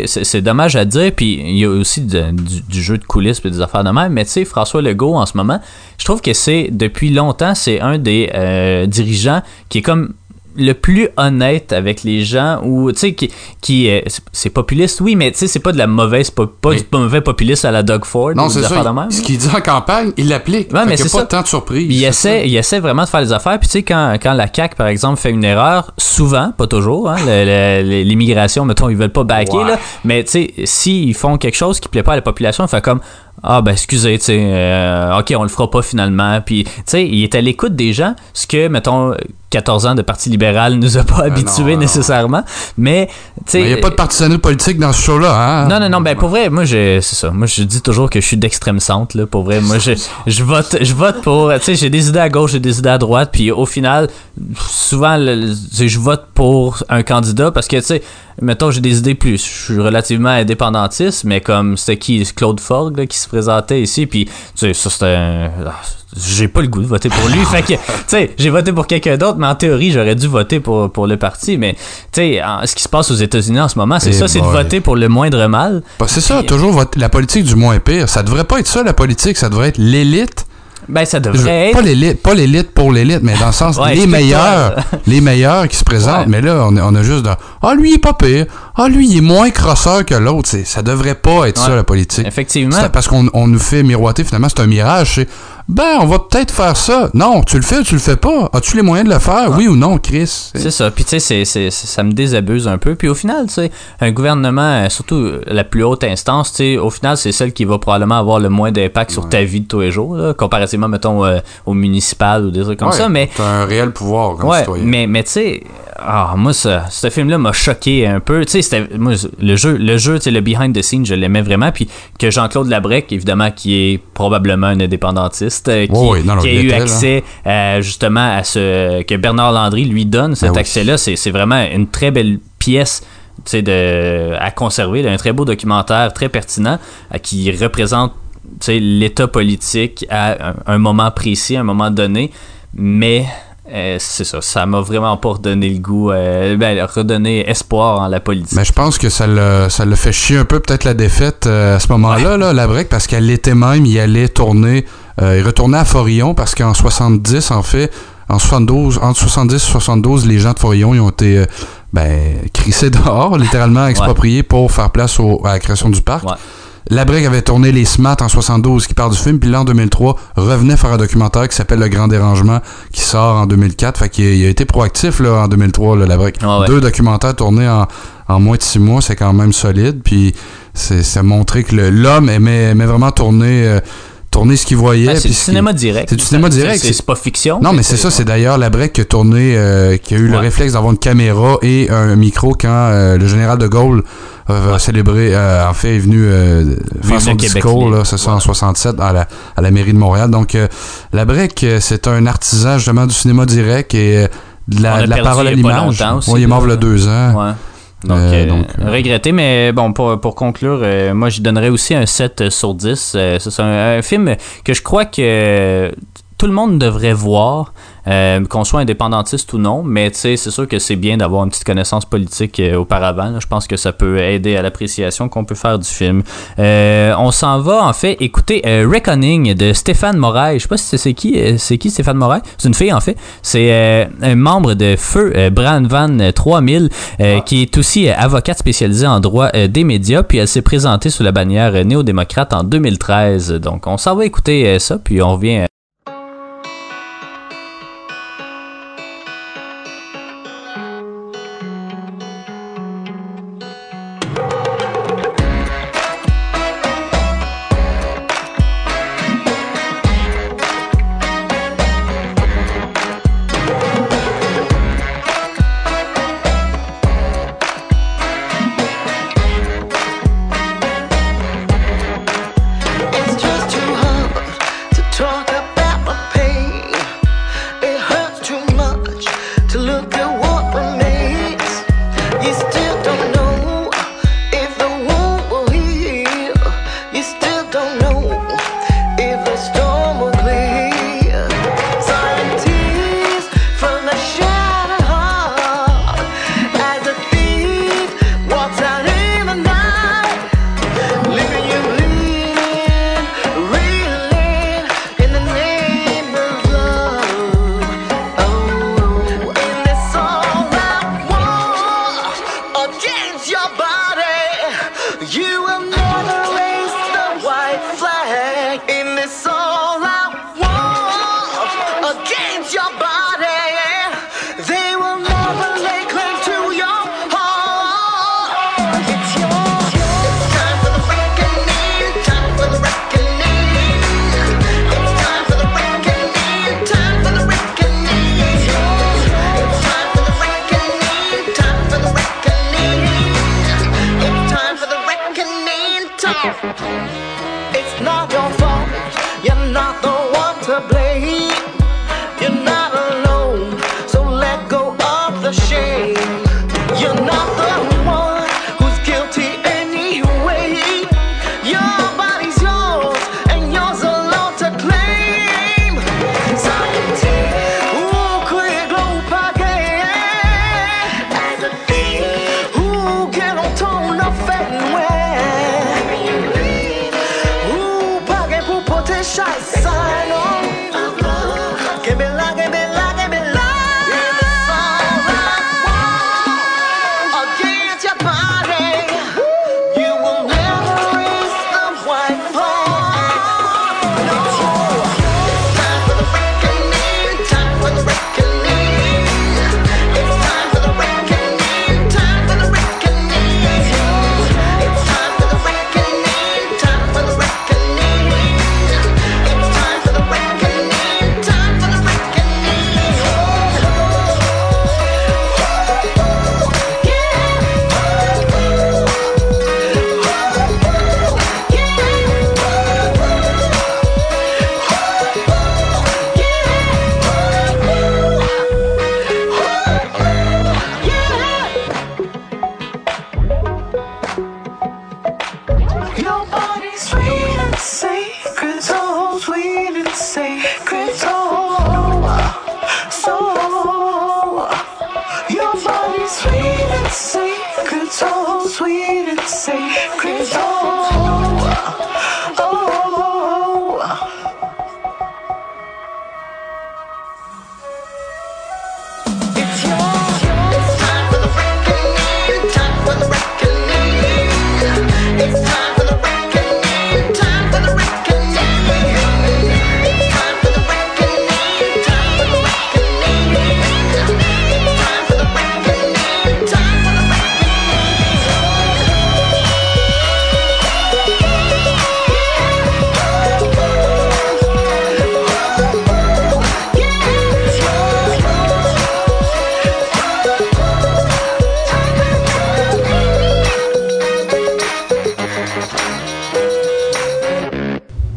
c'est dommage à dire. Puis il y a aussi du jeu de coulisses et des affaires de même. Mais tu sais, François Legault, en ce moment, je trouve que depuis longtemps, c'est un des dirigeants qui est comme le plus honnête avec les gens, ou tu sais qui c'est populiste, oui, mais tu sais c'est pas de la mauvaise du mauvais populiste à la Doug Ford. Non, c'est ça, ce qu'il dit en campagne il l'applique. Ouais, mais c'est pas tant de surprise. Il essaie vraiment de faire les affaires. Puis tu sais, quand la CAQ par exemple fait une erreur, souvent, pas toujours, hein, l'immigration mettons, ils veulent pas backer, là, mais tu sais s'ils font quelque chose qui plaît pas à la population, ils font comme ah ben excusez, tu sais, ok, on le fera pas finalement. Puis tu sais, il est à l'écoute des gens, ce que mettons 14 ans de Parti libéral nous a pas habitués nécessairement, mais tu sais, il n'y a pas de partisanerie politique dans ce show-là, hein? Non, ben pour vrai, moi c'est ça, moi je dis toujours que je suis d'extrême centre, là, pour vrai, moi je vote pour, tu sais, j'ai des idées à gauche, j'ai des idées à droite, puis au final souvent je vote pour un candidat parce que tu sais, mettons, j'ai des idées plus, je suis relativement indépendantiste, mais comme c'était qui, Claude Forgue, là, qui se présentait ici, puis tu sais, ça c'était j'ai pas le goût de voter pour lui. Fait que, tu sais, j'ai voté pour quelqu'un d'autre, mais en théorie, j'aurais dû voter pour le parti. Mais, tu sais, ce qui se passe aux États-Unis en ce moment, c'est c'est de voter pour le moindre mal. C'est ça, toujours la politique du moins pire. Ça devrait pas être ça, la politique. Ça devrait être l'élite. Ben, ça devrait être... Pas l'élite pour l'élite, mais dans le sens les meilleurs qui se présentent. Ouais. Mais là, on a juste lui, il est pas pire. Lui, il est moins crosseur que l'autre. Ça devrait pas être ça, la politique. Effectivement. Parce qu'on nous fait miroiter, finalement, c'est un mirage. ben on va peut-être faire ça. Non, tu le fais ou tu le fais pas? As-tu les moyens de le faire? Ah. Oui ou non, Chris? C'est ça. Puis tu sais, ça me désabuse un peu. Puis au final, tu sais, un gouvernement, surtout la plus haute instance, tu sais, au final, c'est celle qui va probablement avoir le moins d'impact sur ta vie de tous les jours, là, comparativement, mettons, au municipal ou des trucs comme ça. Mais t'as un réel pouvoir comme citoyen. Mais tu sais, moi, ce film-là m'a choqué un peu. Tu sais, c'était moi, le jeu, tu sais, le behind the scenes, je l'aimais vraiment. Puis que Jean-Claude Labrecque, évidemment, qui est probablement un indépendantiste, qui a eu accès justement à ce que Bernard Landry lui donne, cet accès-là, c'est vraiment une très belle pièce à conserver, là, un très beau documentaire, très pertinent, qui représente l'état politique à un moment précis, à un moment donné, mais... c'est ça, ça m'a vraiment pas redonné le goût, redonné espoir en la politique. Mais je pense que ça le fait chier un peu, peut-être la défaite à ce moment-là, là, Labrecque, parce qu'à l'été même, il allait tourner, il retournait à Forillon, parce qu'en 70, en fait, en 72, entre 70 et 72, les gens de Forillon, ils ont été crissés dehors, littéralement expropriés pour faire place à la création du parc. Ouais. Labrecque avait tourné les SMAT en 72 qui part du film, puis là en 2003 revenait faire un documentaire qui s'appelle Le Grand Dérangement qui sort en 2004, fait qu'il a été proactif là, en 2003 là, Labrecque. Ah ouais. 2 documentaires tournés en moins de 6 mois, c'est quand même solide, puis ça montrait que l'homme aimait vraiment tourner ce qu'il voyait. C'est du cinéma direct. C'est pas fiction. Non, mais c'est ça. C'est d'ailleurs Labrecque qui a tourné, qui a eu le réflexe d'avoir une caméra et un micro quand le général de Gaulle a célébré, en fait, est venu faire son discours, là, c'est ça, en 67, à la mairie de Montréal. Donc, Labrecque, c'est un artisan, justement, du cinéma direct et de la parole à l'image. Il est mort il y a 2 ans. Ouais. Donc, regretté, mais bon, pour conclure, moi j'y donnerais aussi un 7/10. C'est un film que je crois que tout le monde devrait voir, qu'on soit indépendantiste ou non, mais tu sais, c'est sûr que c'est bien d'avoir une petite connaissance politique auparavant, là. Je pense que ça peut aider à l'appréciation qu'on peut faire du film. On s'en va, en fait, écouter Reckoning de Stéphane Morail. Je sais pas si c'est qui Stéphane Morail. C'est une fille, en fait. C'est un membre de Feu Brandvan 3000 qui est aussi avocate spécialisée en droit des médias, puis elle s'est présentée sous la bannière néo-démocrate en 2013. Donc, on s'en va écouter ça, puis on revient... sweet and sacred soul, soul. Your body's sweet and sacred soul, sweet and sacred soul.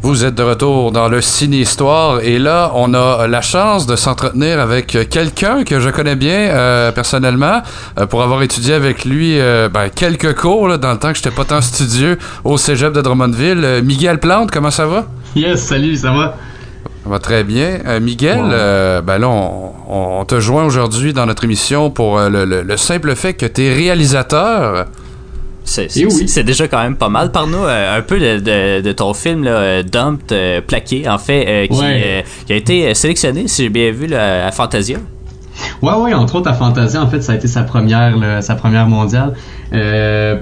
Vous êtes de retour dans le Ciné Histoire et là, on a la chance de s'entretenir avec quelqu'un que je connais bien personnellement pour avoir étudié avec lui quelques cours là, dans le temps que j'étais pas tant studieux au cégep de Drummondville. Miguel Plante, comment ça va? Yes, salut, ça va? Ça va très bien. Miguel, là, on te joint aujourd'hui dans notre émission pour le simple fait que t'es réalisateur. C'est déjà quand même pas mal. Parle-nous un peu de ton film là, Dumped, Plaqué, en fait, qui a été sélectionné, si j'ai bien vu, là, à Fantasia. Oui, entre autres à Fantasia, en fait, ça a été sa première mondiale.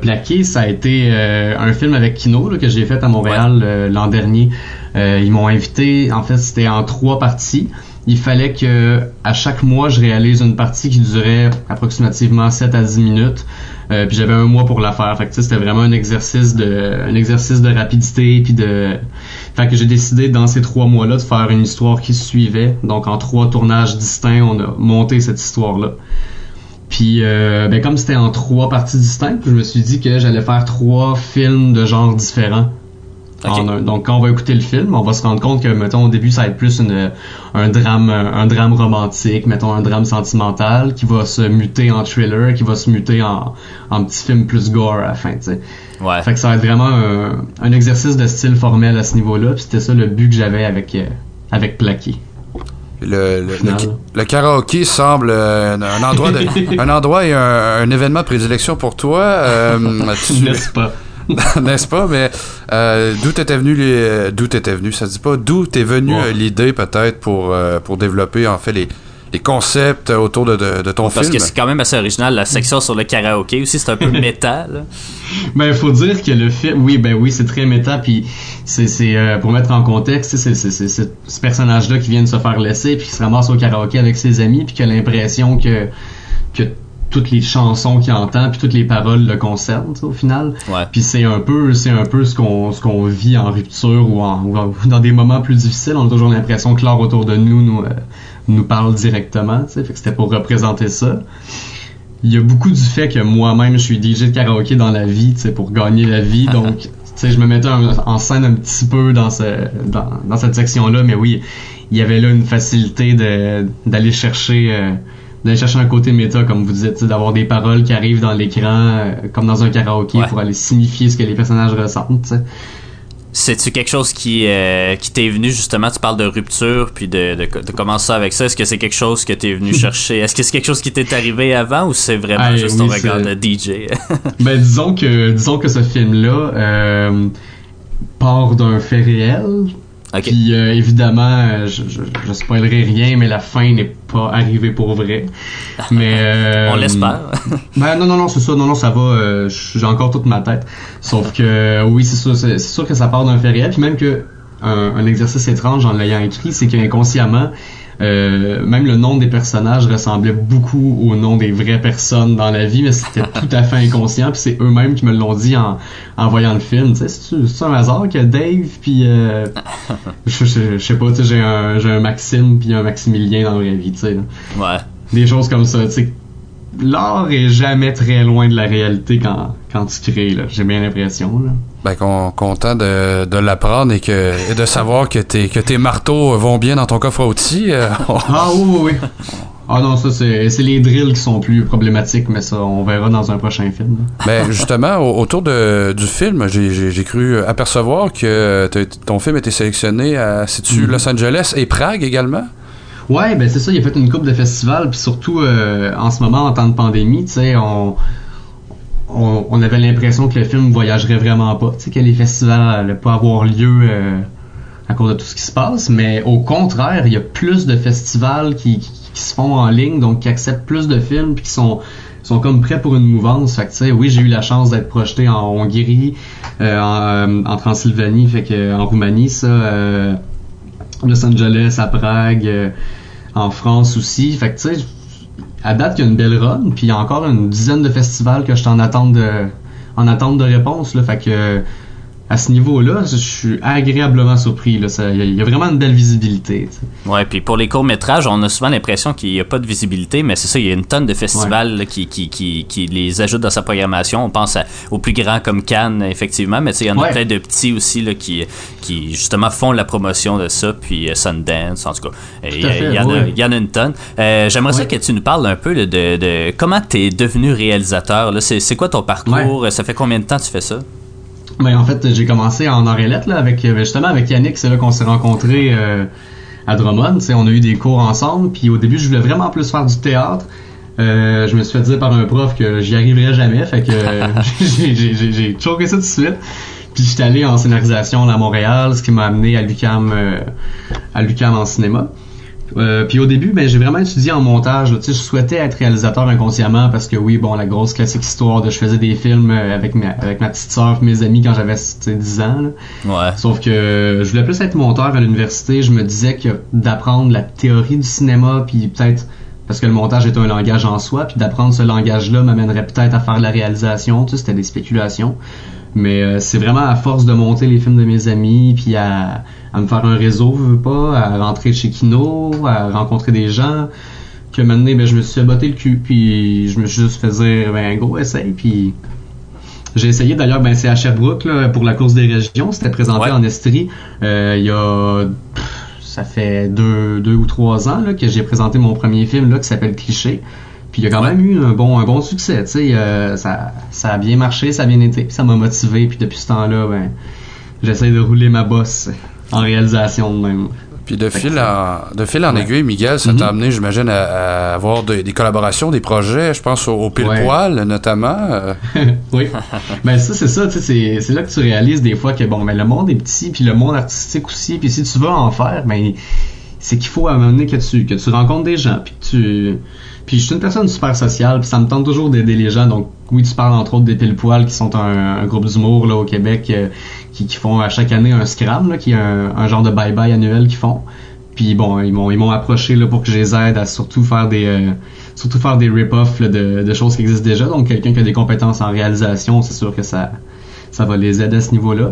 Plaqué, ça a été un film avec Kino là, que j'ai fait à Montréal l'an dernier. Ils m'ont invité, en fait, c'était en 3 parties. Il fallait que à chaque mois, je réalise une partie qui durait approximativement 7 à 10 minutes. Puis j'avais un mois pour la faire. Fait que c'était vraiment un exercice de rapidité puis de. Fait que j'ai décidé dans ces 3 mois-là de faire une histoire qui se suivait. Donc en 3 tournages distincts, on a monté cette histoire-là. Puis comme c'était en 3 parties distinctes, je me suis dit que j'allais faire 3 films de genres différents. Okay. Donc quand on va écouter le film, on va se rendre compte que mettons au début ça va être plus un drame romantique, mettons un drame sentimental qui va se muter en thriller, qui va se muter en petit film plus gore à la fin, tu sais. Ouais. Fait que ça va être vraiment un exercice de style formel à ce niveau-là, puis c'était ça le but que j'avais avec Plaqué. Le karaoké semble un endroit et un événement de prédilection pour toi. N'est-ce pas? N'est-ce pas? Mais d'où t'es venu l'idée peut-être pour développer en fait les concepts autour de ton film? Parce que c'est quand même assez original, la section sur le karaoké aussi, c'est un peu méta, là. Ben, faut dire que le film, oui, c'est très méta, puis c'est pour mettre en contexte, c'est ce personnage-là qui vient de se faire laisser, puis qui se ramasse au karaoké avec ses amis, puis qui a l'impression que toutes les chansons qu'il entend puis toutes les paroles le concernent au final. Ouais. Puis c'est un peu ce qu'on vit en rupture ou dans des moments plus difficiles, on a toujours l'impression que l'art autour de nous parle directement, tu sais, fait que c'était pour représenter ça. Il y a beaucoup du fait que moi-même je suis DJ de karaoké dans la vie, tu sais, pour gagner la vie, donc tu sais, je me mettais en scène un petit peu dans cette section-là, mais oui, il y avait là une facilité d'aller chercher un côté méta, comme vous dites, d'avoir des paroles qui arrivent dans l'écran, comme dans un karaoké, pour aller signifier ce que les personnages ressentent, t'sais. C'est-tu quelque chose qui t'est venu, justement, tu parles de rupture, puis de comment ça avec ça, est-ce que c'est quelque chose que t'es venu chercher? Est-ce que c'est quelque chose qui t'est arrivé avant, ou c'est vraiment juste ton regard de DJ? Ben, disons que ce film-là part d'un fait réel. Okay. Puis évidemment, je spoilerai rien, mais la fin n'est pas arrivée pour vrai. Mais on l'espère. Ben non, c'est ça. Non, ça va. J'ai encore toute ma tête. Sauf que oui, c'est sûr que ça part d'un fait réel. Puis même que un exercice étrange en l'ayant écrit, c'est qu'inconsciemment, même le nom des personnages ressemblait beaucoup au nom des vraies personnes dans la vie, mais c'était tout à fait inconscient, puis c'est eux-mêmes qui me l'ont dit en voyant le film. Tu sais, c'est un hasard que Dave puis je sais pas, tu sais, j'ai un Maxime puis un Maximilien dans la vraie vie, tu sais. Ouais. Des choses comme ça, tu sais. L'art est jamais très loin de la réalité quand tu crées, là. J'ai bien l'impression, là. Ben, content de l'apprendre et de savoir que tes marteaux vont bien dans ton coffre à outils. Ah oui. Ah non, ça, c'est les drills qui sont plus problématiques, mais ça, on verra dans un prochain film. Ben, justement, autour du film, j'ai cru apercevoir que ton film était sélectionné à, sais-tu, Los Angeles et Prague également? Ouais, ben c'est ça, il a fait une couple de festivals, puis surtout, en ce moment, en temps de pandémie, tu sais, on avait l'impression que le film voyagerait vraiment pas, tu sais, que les festivals n'allaient pas avoir lieu à cause de tout ce qui se passe, mais au contraire, il y a plus de festivals qui se font en ligne, donc qui acceptent plus de films, puis qui sont comme prêts pour une mouvance. Fait que tu sais, oui, j'ai eu la chance d'être projeté en Hongrie, en Transylvanie, fait que en Roumanie, ça, Los Angeles, à Prague, en France aussi. Fait que tu sais, à date, il y a une belle run, puis il y a encore une dizaine de festivals que je suis en attente de réponse. Là, fait que à ce niveau-là, je suis agréablement surpris. Il y a vraiment une belle visibilité. Oui, puis pour les courts-métrages, on a souvent l'impression qu'il n'y a pas de visibilité, mais c'est ça, il y a une tonne de festivals là, qui les ajoutent dans sa programmation. On pense aux plus grands comme Cannes, effectivement, mais il y en a plein de petits aussi là, qui justement font la promotion de ça, puis Sundance, en tout cas. Il y en a une tonne. J'aimerais ça que tu nous parles un peu là, de comment tu es devenu réalisateur. Là. C'est quoi ton parcours? Ça fait combien de temps tu fais ça? Ben en fait, j'ai commencé en Orelette là avec Yannick, c'est là qu'on s'est rencontrés à Drummond, tu sais, on a eu des cours ensemble, puis au début, je voulais vraiment plus faire du théâtre. Je me suis fait dire par un prof que j'y arriverais jamais, fait que j'ai choqué ça tout de suite. Puis j'étais allé en scénarisation là, à Montréal, ce qui m'a amené à l'UQAM en cinéma. Puis au début, ben j'ai vraiment étudié en montage, tu sais, je souhaitais être réalisateur inconsciemment parce que oui, bon, la grosse classique histoire de je faisais des films avec ma petite sœur, mes amis quand j'avais 10 ans. Là. Ouais. Sauf que je voulais plus être monteur à l'université, je me disais que d'apprendre la théorie du cinéma puis peut-être parce que le montage est un langage en soi, puis d'apprendre ce langage-là m'amènerait peut-être à faire de la réalisation, tu sais, c'était des spéculations. Mais c'est vraiment à force de monter les films de mes amis, puis à me faire un réseau, je veux pas, à rentrer chez Kino, à rencontrer des gens, que maintenant, ben, je me suis botté le cul, puis je me suis juste fait dire, ben, gros, essaye, puis j'ai essayé, d'ailleurs, ben, c'est à Sherbrooke, là, pour la course des régions, c'était présenté en Estrie, ça fait deux ou trois ans, là, que j'ai présenté mon premier film, là, qui s'appelle Cliché. Puis il y a quand même eu un bon succès, tu sais, ça a bien marché, ça a bien été, puis ça m'a motivé, puis depuis ce temps-là, ben, j'essaie de rouler ma bosse en réalisation même. Puis de fil en aiguille, Miguel, ça t'a amené, j'imagine, à avoir des collaborations, des projets, je pense au pile-poil, notamment. Oui, ben ça, tu sais, c'est là que tu réalises des fois que, bon, ben, le monde est petit, puis le monde artistique aussi, puis si tu veux en faire, ben, c'est qu'il faut amener que tu rencontres des gens, puis que tu... Puis je suis une personne super sociale, puis ça me tente toujours d'aider les gens. Donc oui, tu parles entre autres des Pile-Poil, qui sont un groupe d'humour là au Québec, qui font à chaque année un scram, là, qui est un genre de bye-bye annuel qu'ils font. Puis bon, ils m'ont approché là pour que je les aide à surtout faire des rip-offs là, de choses qui existent déjà. Donc quelqu'un qui a des compétences en réalisation, c'est sûr que ça va les aider à ce niveau-là.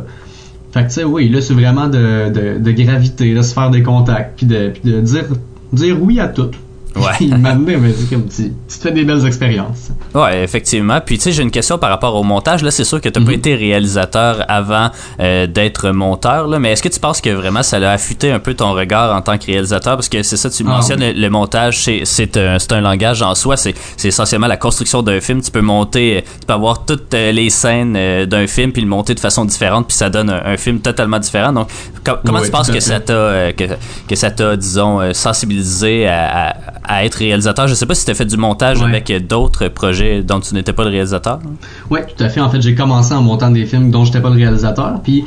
Fait que tu sais, oui, là c'est vraiment de gravité, là, se faire des contacts, puis de dire oui à tout. Ouais. Il m'a amené, mais c'est comme tu te fais des belles expériences. Ouais, effectivement. Puis tu sais, j'ai une question par rapport au montage. Là, c'est sûr que tu n'as pas été réalisateur avant d'être monteur, là, mais est-ce que tu penses que vraiment ça a affûté un peu ton regard en tant que réalisateur? Parce que c'est ça, tu mentionnes, le montage, c'est un langage en soi. C'est essentiellement la construction d'un film. Tu peux monter, tu peux avoir toutes les scènes d'un film puis le monter de façon différente, puis ça donne un film totalement différent. Donc, comment tu penses que ça t'a, disons, sensibilisé à être réalisateur? Je sais pas si tu as fait du montage avec d'autres projets dont tu n'étais pas le réalisateur. Oui, tout à fait. En fait, j'ai commencé en montant des films dont je n'étais pas le réalisateur, puis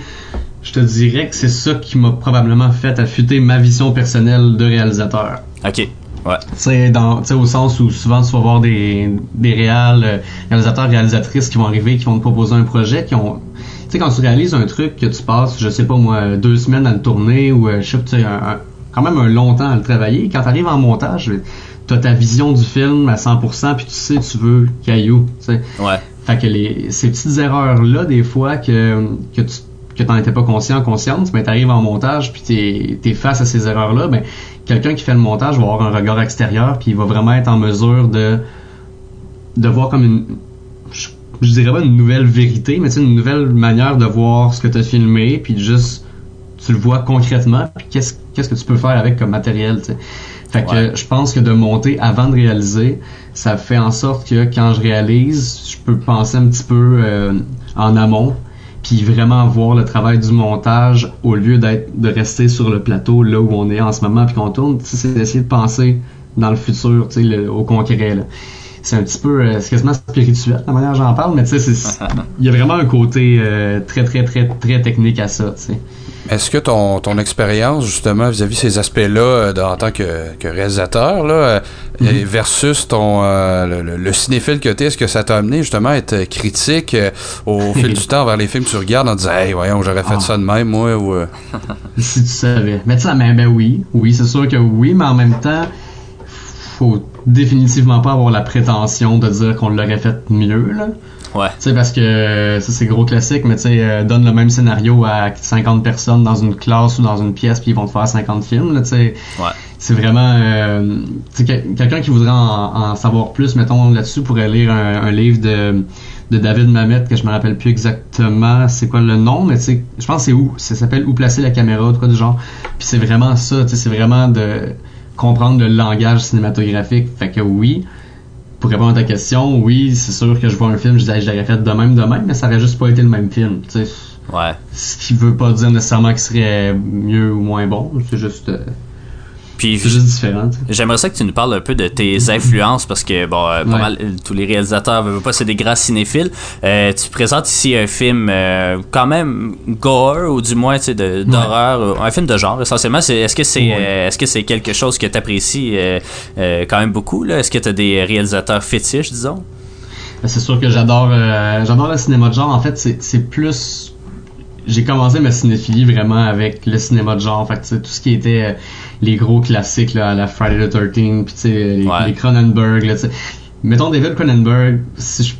je te dirais que c'est ça qui m'a probablement fait affûter ma vision personnelle de réalisateur. OK. Ouais. Tu sais, au sens où souvent tu vas voir des réalisateurs, réalisatrices qui vont arriver, qui vont te proposer un projet, qui ont... Tu sais, quand tu réalises un truc que tu passes, je sais pas moi, 2 semaines à le tourner, ou je sais pas, tu sais, quand même un long temps à le travailler. Quand t'arrives en montage, t'as ta vision du film à 100%, puis tu sais, tu veux caillou, tu sais. Ouais. Fait que ces petites erreurs-là, des fois, que t'en étais pas consciente, mais t'arrives en montage, puis t'es face à ces erreurs-là, ben, quelqu'un qui fait le montage va avoir un regard extérieur, puis il va vraiment être en mesure de voir comme une... Je dirais pas une nouvelle vérité, mais tu sais, une nouvelle manière de voir ce que t'as filmé, puis juste... tu le vois concrètement, puis qu'est-ce que tu peux faire avec comme matériel, t'sais. Fait que je pense que de monter avant de réaliser, ça fait en sorte que quand je réalise, je peux penser un petit peu en amont, puis vraiment voir le travail du montage au lieu de rester sur le plateau là où on est en ce moment puis qu'on tourne. T'sais, c'est d'essayer de penser dans le futur, t'sais, au concret là. C'est un petit peu, c'est quasiment spirituel la manière dont j'en parle, mais tu sais, il y a vraiment un côté très très très très technique à ça, tu sais. Est-ce que ton expérience justement vis-à-vis ces aspects-là en tant que réalisateur là, mm-hmm. versus ton le cinéphile que t'es, est-ce que ça t'a amené justement à être critique au fil du temps vers les films que tu regardes en disant hey voyons j'aurais fait ça de même moi ou si tu savais, mais tu sais, ben oui c'est sûr que oui, mais en même temps faut définitivement pas avoir la prétention de dire qu'on l'aurait fait mieux là. Ouais. Tu sais, parce que ça c'est gros classique, mais tu sais, donne le même scénario à 50 personnes dans une classe ou dans une pièce puis ils vont te faire 50 films là, tu sais. Ouais. C'est vraiment quelqu'un qui voudrait en savoir plus, mettons là-dessus, pourrait lire un livre de David Mamet, que je me rappelle plus exactement c'est quoi le nom, mais tu sais, je pense que c'est où, ça s'appelle Où placer la caméra, de quoi du genre. Puis c'est vraiment ça, tu sais, c'est vraiment de comprendre le langage cinématographique. Fait que oui, pour répondre à ta question, oui, c'est sûr que je vois un film, je dis, j'aurais fait de même, mais ça aurait juste pas été le même film, tu sais. Ouais. Ce qui veut pas dire nécessairement qu'il serait mieux ou moins bon, c'est juste... Puis, c'est juste différent. T'sais. J'aimerais ça que tu nous parles un peu de tes influences parce que bon, pas mal tous les réalisateurs veulent pas, c'est des grands cinéphiles. Tu présentes ici un film quand même gore ou du moins d'horreur, un film de genre essentiellement. Est-ce que c'est quelque chose que tu apprécies quand même beaucoup là? Est-ce que tu as des réalisateurs fétiches, disons? Ben, c'est sûr que j'adore le cinéma de genre. En fait, c'est plus, j'ai commencé ma cinéphilie vraiment avec le cinéma de genre. Fait que tout ce qui était les gros classiques là, à la Friday the 13th, puis tu sais les Cronenberg là, t'sais. Mettons David Cronenberg, c'est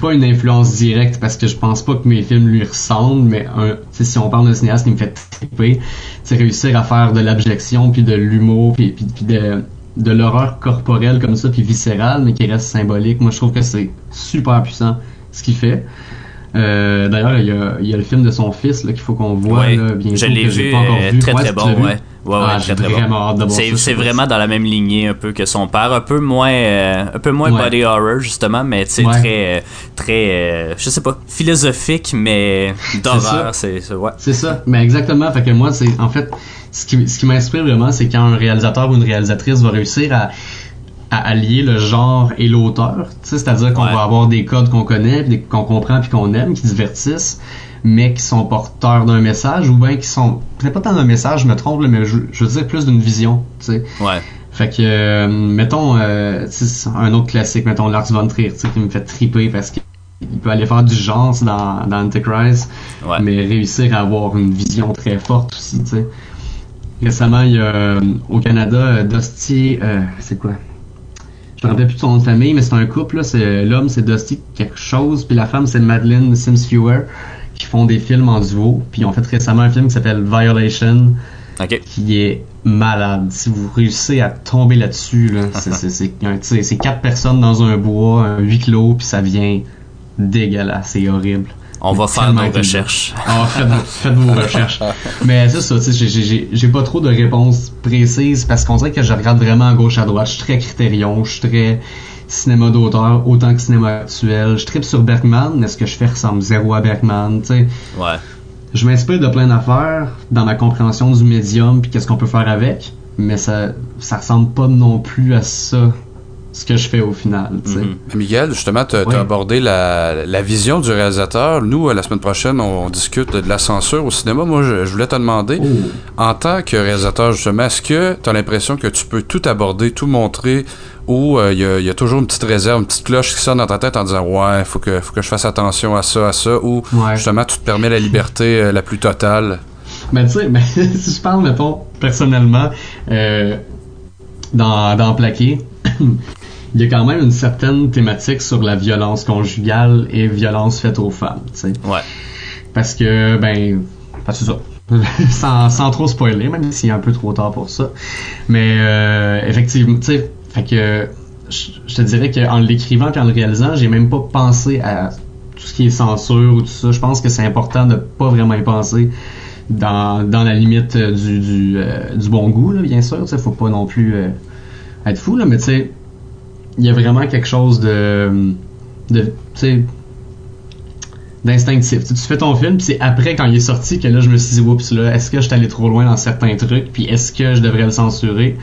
pas une influence directe parce que je pense pas que mes films lui ressemblent, mais si on parle d'un cinéaste qui me fait triper, c'est réussir à faire de l'abjection puis de l'humour puis de l'horreur corporelle comme ça puis viscérale mais qui reste symbolique. Moi je trouve que c'est super puissant ce qu'il fait. D'ailleurs, il y a le film de son fils là, qu'il faut qu'on voit là, bientôt. Je l'ai vu, très très bon. J'ai très vraiment hâte de voir ça. C'est vraiment dans la même lignée un peu que son père, un peu moins body horror justement, mais tu sais très je sais pas, philosophique mais d'horreur, c'est ça. Mais exactement, fait que moi c'est en fait ce qui m'inspire vraiment, c'est quand un réalisateur ou une réalisatrice va réussir à allier le genre et l'auteur, c'est-à-dire qu'on va avoir des codes qu'on connaît, qu'on comprend puis qu'on aime, qui divertissent, mais qui sont porteurs d'un message, ou bien qui sont, peut-être pas tant d'un message, je me trompe, mais je veux dire plus d'une vision, tu sais. Ouais. Fait que, mettons, un autre classique, mettons Lars von Trier, tu sais, qui me fait triper parce qu'il peut aller faire du genre dans Antichrist, mais réussir à avoir une vision très forte aussi, tu sais. Récemment, il y a, au Canada, Dusty, c'est quoi? Je me rappelle plus de son nom de famille, mais c'est un couple, là, l'homme c'est Dusty quelque chose, puis la femme c'est Madeleine Sims-Fewer, qui font des films en duo, puis ils ont fait récemment un film qui s'appelle Violation, qui est malade. Si vous réussissez à tomber là-dessus, là, c'est quatre personnes dans un bois, un huis clos, puis ça vient dégueulasse, c'est horrible. On va faire nos recherches. Faites vos recherches. Mais c'est ça, j'ai pas trop de réponses précises parce qu'on dirait que je regarde vraiment à gauche à droite. Je suis très Criterion, je suis très cinéma d'auteur, autant que cinéma actuel. Je tripe sur Bergman, mais ce que je fais ressemble zéro à Bergman, tu sais. Ouais. Je m'inspire de plein d'affaires dans ma compréhension du médium puis qu'est-ce qu'on peut faire avec, mais ça ressemble pas non plus à ça, ce que je fais au final. Mm-hmm. Miguel, justement, tu as abordé la vision du réalisateur. Nous, la semaine prochaine, on discute de la censure au cinéma. Moi, je voulais te demander, en tant que réalisateur, justement, est-ce que tu as l'impression que tu peux tout aborder, tout montrer, ou il y a toujours une petite réserve, une petite cloche qui sonne dans ta tête en disant « Ouais, faut que je fasse attention à ça », ou justement, tu te permets la liberté la plus totale? Ben, tu sais, si je parle, mettons, personnellement, dans Plaqué, il y a quand même une certaine thématique sur la violence conjugale et violence faite aux femmes, tu sais. Ouais. Parce que c'est ça. sans trop spoiler, même s'il est un peu trop tard pour ça. Mais effectivement, tu sais, fait que je te dirais qu'en l'écrivant et en le réalisant, j'ai même pas pensé à tout ce qui est censure ou tout ça. Je pense que c'est important de pas vraiment y penser. dans la limite du bon goût, là, bien sûr. Faut pas non plus être fou, là, mais tu sais, il y a vraiment quelque chose de d'instinctif. Tu fais ton film, puis c'est après, quand il est sorti, que là, je me suis dit, oups, là, est-ce que je suis allé trop loin dans certains trucs, puis est-ce que je devrais le censurer?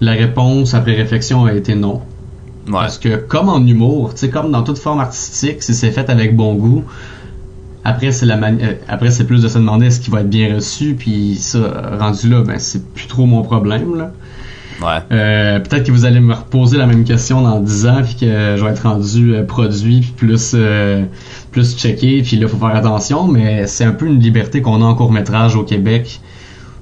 La réponse, après réflexion, a été non. Ouais. Parce que, comme en humour, tu sais, comme dans toute forme artistique, si c'est fait avec bon goût, après, c'est plus de se demander est-ce qu'il va être bien reçu, puis ça, rendu là, ben, c'est plus trop mon problème, là. Ouais. Peut-être que vous allez me reposer la même question dans 10 ans, puis que je vais être rendu produit, puis plus checké, puis là, il faut faire attention, mais c'est un peu une liberté qu'on a en court-métrage au Québec,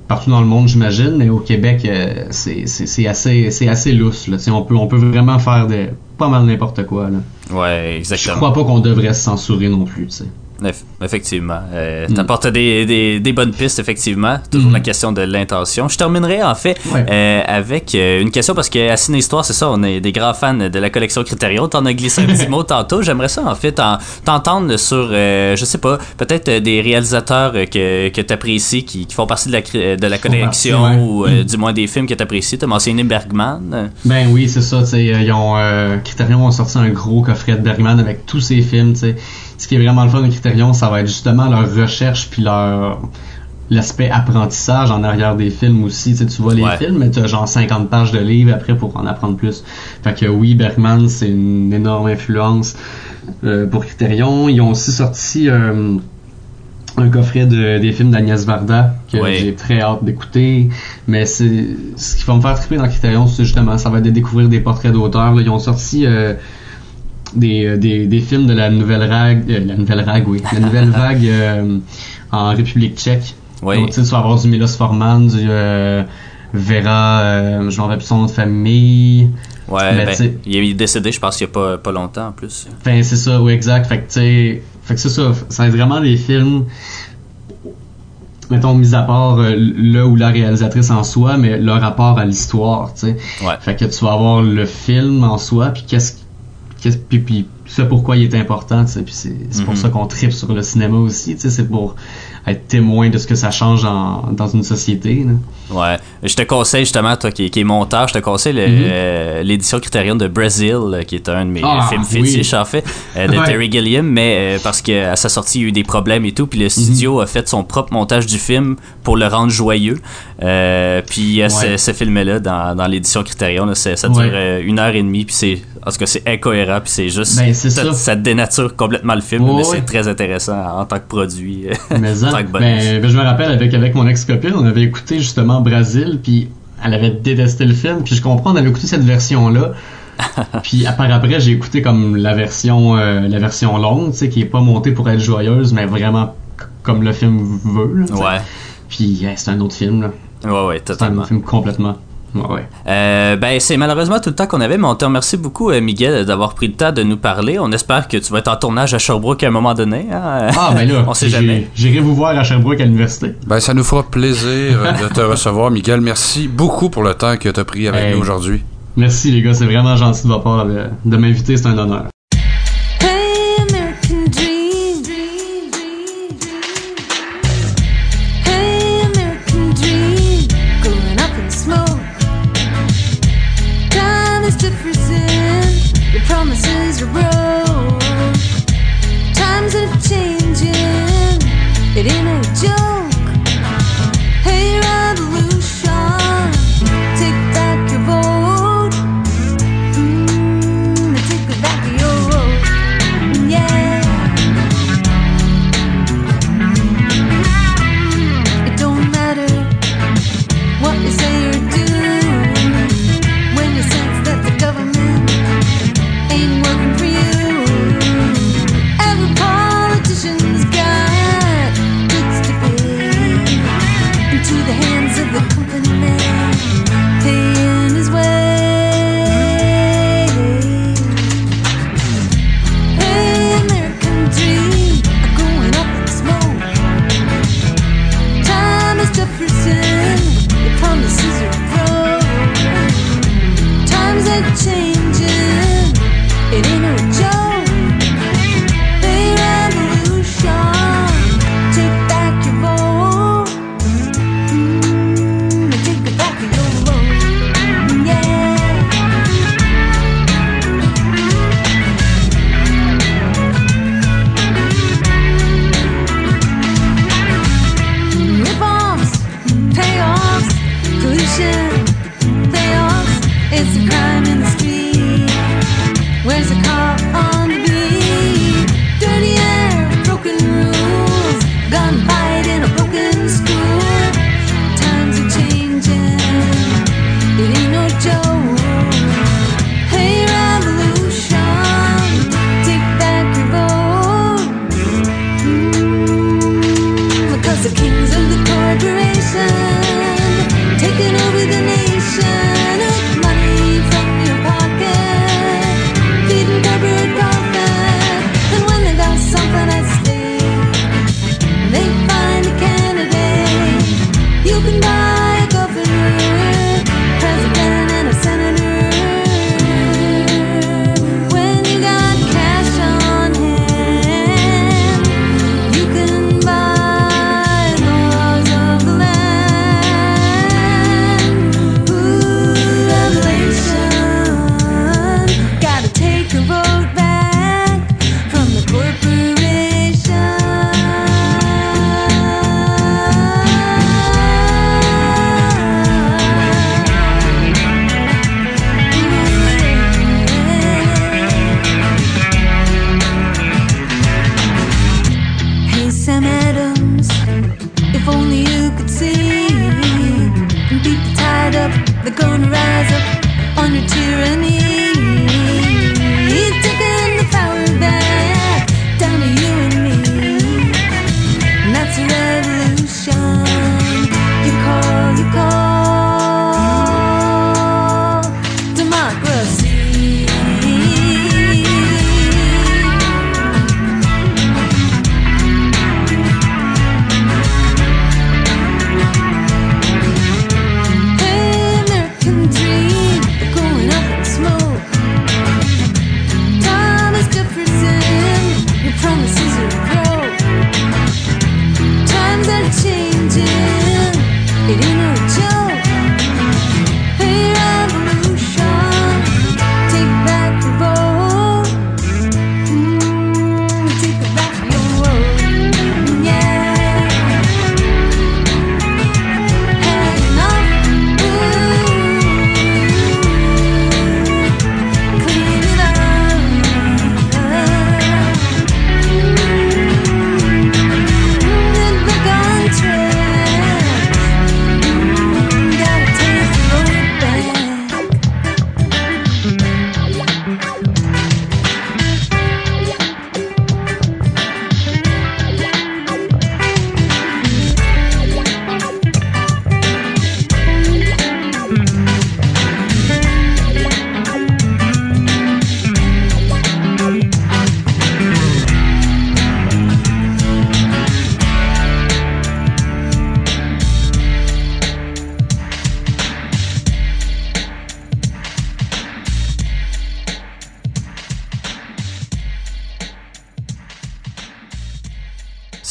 partout dans le monde, j'imagine, mais au Québec, c'est assez lousse, là. On peut vraiment faire pas mal n'importe quoi, là. Ouais, exactement. Je crois pas qu'on devrait se censurer non plus, tu sais. Effectivement. T'apportes des bonnes pistes, effectivement. Toujours la question de l'intention. Je terminerai, en fait, avec une question, parce qu'à Ciné Histoire, c'est ça, on est des grands fans de la collection Criterion. T'en as glissé un petit mot tantôt. J'aimerais ça, en fait, t'entendre sur, je sais pas, peut-être des réalisateurs que t'apprécies, qui font partie de la collection, ou du moins des films que t'apprécies. T'as mentionné Bergman. Ben oui, c'est ça. Criterion ont sorti un gros coffret de Bergman avec tous ses films, tu sais. Ce qui est vraiment le fun de Criterion, ça va être justement leur recherche puis l'aspect apprentissage en arrière des films aussi. Tu vois les films, mais t'as genre 50 pages de livres après pour en apprendre plus. Fait que oui, Bergman, c'est une énorme influence pour Criterion. Ils ont aussi sorti un coffret des films d'Agnès Varda que j'ai très hâte d'écouter. Mais c'est ce qui va me faire triper dans Criterion, c'est justement, ça va être de découvrir des portraits d'auteurs. Là, ils ont sorti... Des films de la nouvelle vague en République tchèque. Donc, tu vas avoir du Miloš Forman, du Vera, je m'en rappelle plus son nom de famille. Ouais, ben, il est décédé, je pense, il y a pas longtemps en plus. Ben, c'est ça, oui, exact. Fait que c'est ça. Ça va être vraiment des films, mettons, mis à part le ou la réalisatrice en soi, mais leur rapport à l'histoire, tu sais. Ouais. Fait que tu vas avoir le film en soi, puis puis ça pourquoi il est important, puis c'est pour ça qu'on tripe sur le cinéma aussi, c'est pour être témoin de ce que ça change dans une société, là. Ouais, je te conseille justement, toi qui est monteur, je te conseille l'édition Criterion de Brazil, qui est un de mes films fétiches, en fait, de Terry Gilliam, mais parce qu'à sa sortie il y a eu des problèmes et tout, puis le studio a fait son propre montage du film pour le rendre joyeux, puis il y a ce film-là dans l'édition Criterion, là, ça dure 1h30, puis c'est, en tout cas, c'est incohérent, puis c'est juste... Ben, ça dénature complètement le film, mais c'est très intéressant en tant que produit. Mais en tant que bonus, je me rappelle, avec mon ex-copine, on avait écouté justement Brazil, puis elle avait détesté le film, puis je comprends, on avait écouté cette version-là, puis après, j'ai écouté comme la version longue, tu sais, qui est pas montée pour être joyeuse, mais vraiment comme le film veut, là, ouais. Puis c'est un autre film, là. Ouais, totalement. C'est un autre film complètement. Ouais. Ben, c'est malheureusement tout le temps qu'on avait, mais on te remercie beaucoup, Miguel, d'avoir pris le temps de nous parler. On espère que tu vas être en tournage à Sherbrooke à un moment donné, hein? Ah, ben là, on sait jamais. J'irai vous voir à Sherbrooke à l'université. Ben, ça nous fera plaisir de te recevoir, Miguel. Merci beaucoup pour le temps que tu as pris avec nous aujourd'hui. Merci, les gars. C'est vraiment gentil de votre part de m'inviter. C'est un honneur. Promises are broke. Times are changing. It ain't a joke. Hey, revolution, take back your vote. Take back your vote. Yeah. It don't matter what you say or do when you sense that the government ain't working for you. taking over the nation with money from your pocket, feeding corporate profit. And when they got something at stake, they find a candidate. You can buy a governor, president, and a senator. When you got cash on hand, you can buy the laws of the land. Ooh, revelation. Gotta take a vote back from the corporation. Hey Sam Adams, if only you could see the people tied up, they're gonna rise up on your tyranny. Taking the power back down to you and me, and that's a revolution. You call democracy. Hey, American dream, going up in smoke. Thomas Jefferson, your promises are broke. Times are changing, it ain't no joke. Hey, revolution, take back the vote. Take back your vote, yeah. Had enough, ooh. Clean it up. Then back on track. Gotta take the road back.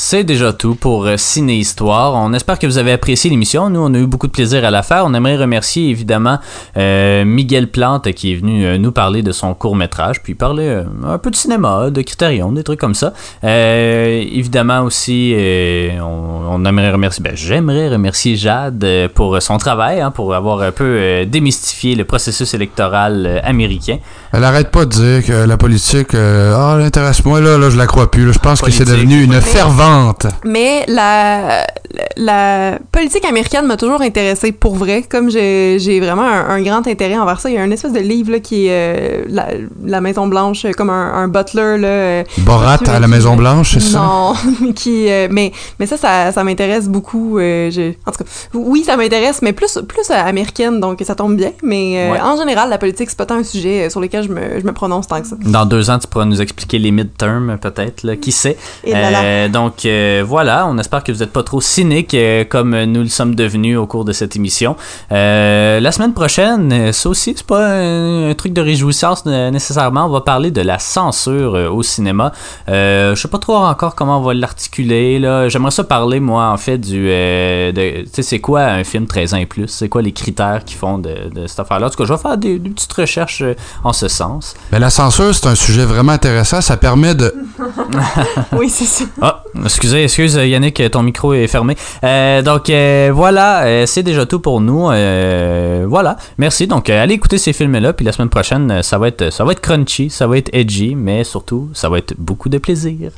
C'est déjà tout pour Ciné Histoire. On espère que vous avez apprécié l'émission. Nous, on a eu beaucoup de plaisir à la faire. On aimerait remercier évidemment Miguel Plante qui est venu nous parler de son court-métrage, puis parler un peu de cinéma, de Criterion, des trucs comme ça. Évidemment aussi, on aimerait remercier, j'aimerais remercier Jade pour son travail, pour avoir un peu démystifié le processus électoral américain. Elle arrête pas de dire que la politique, l'intéresse-moi, là, je la crois plus. Là, je pense que c'est devenu une fervente. Mais la politique américaine m'a toujours intéressée pour vrai, comme j'ai vraiment un grand intérêt envers ça. Il y a une espèce de livre là, qui est la Maison-Blanche, comme un butler. Là, Borat à la Maison-Blanche, c'est ça? Non, mais ça m'intéresse beaucoup. En tout cas, oui, ça m'intéresse, mais plus américaine, donc ça tombe bien. Mais ouais. En général, la politique, c'est pas tant un sujet sur lequel je me prononce tant que ça. Dans 2 ans, tu pourras nous expliquer les midterms, peut-être, là, qui sait. Et Donc voilà, on espère que vous n'êtes pas trop cynique comme nous le sommes devenus au cours de cette émission. La semaine prochaine, ça aussi, c'est pas un truc de réjouissance nécessairement. On va parler de la censure au cinéma. Je sais pas trop encore comment on va l'articuler là. J'aimerais ça parler moi en fait tu sais c'est quoi un film 13 ans et plus, c'est quoi les critères qui font de cette affaire-là. En tout cas, je vais faire des petites recherches en ce sens. Mais la censure, c'est un sujet vraiment intéressant. Ça permet de. Oui, c'est ça. Ah, excuse Yannick, ton micro est fermé. Donc voilà, c'est déjà tout pour nous. Voilà, merci. Donc allez écouter ces films-là, puis la semaine prochaine, ça va être crunchy, ça va être edgy, mais surtout, ça va être beaucoup de plaisir.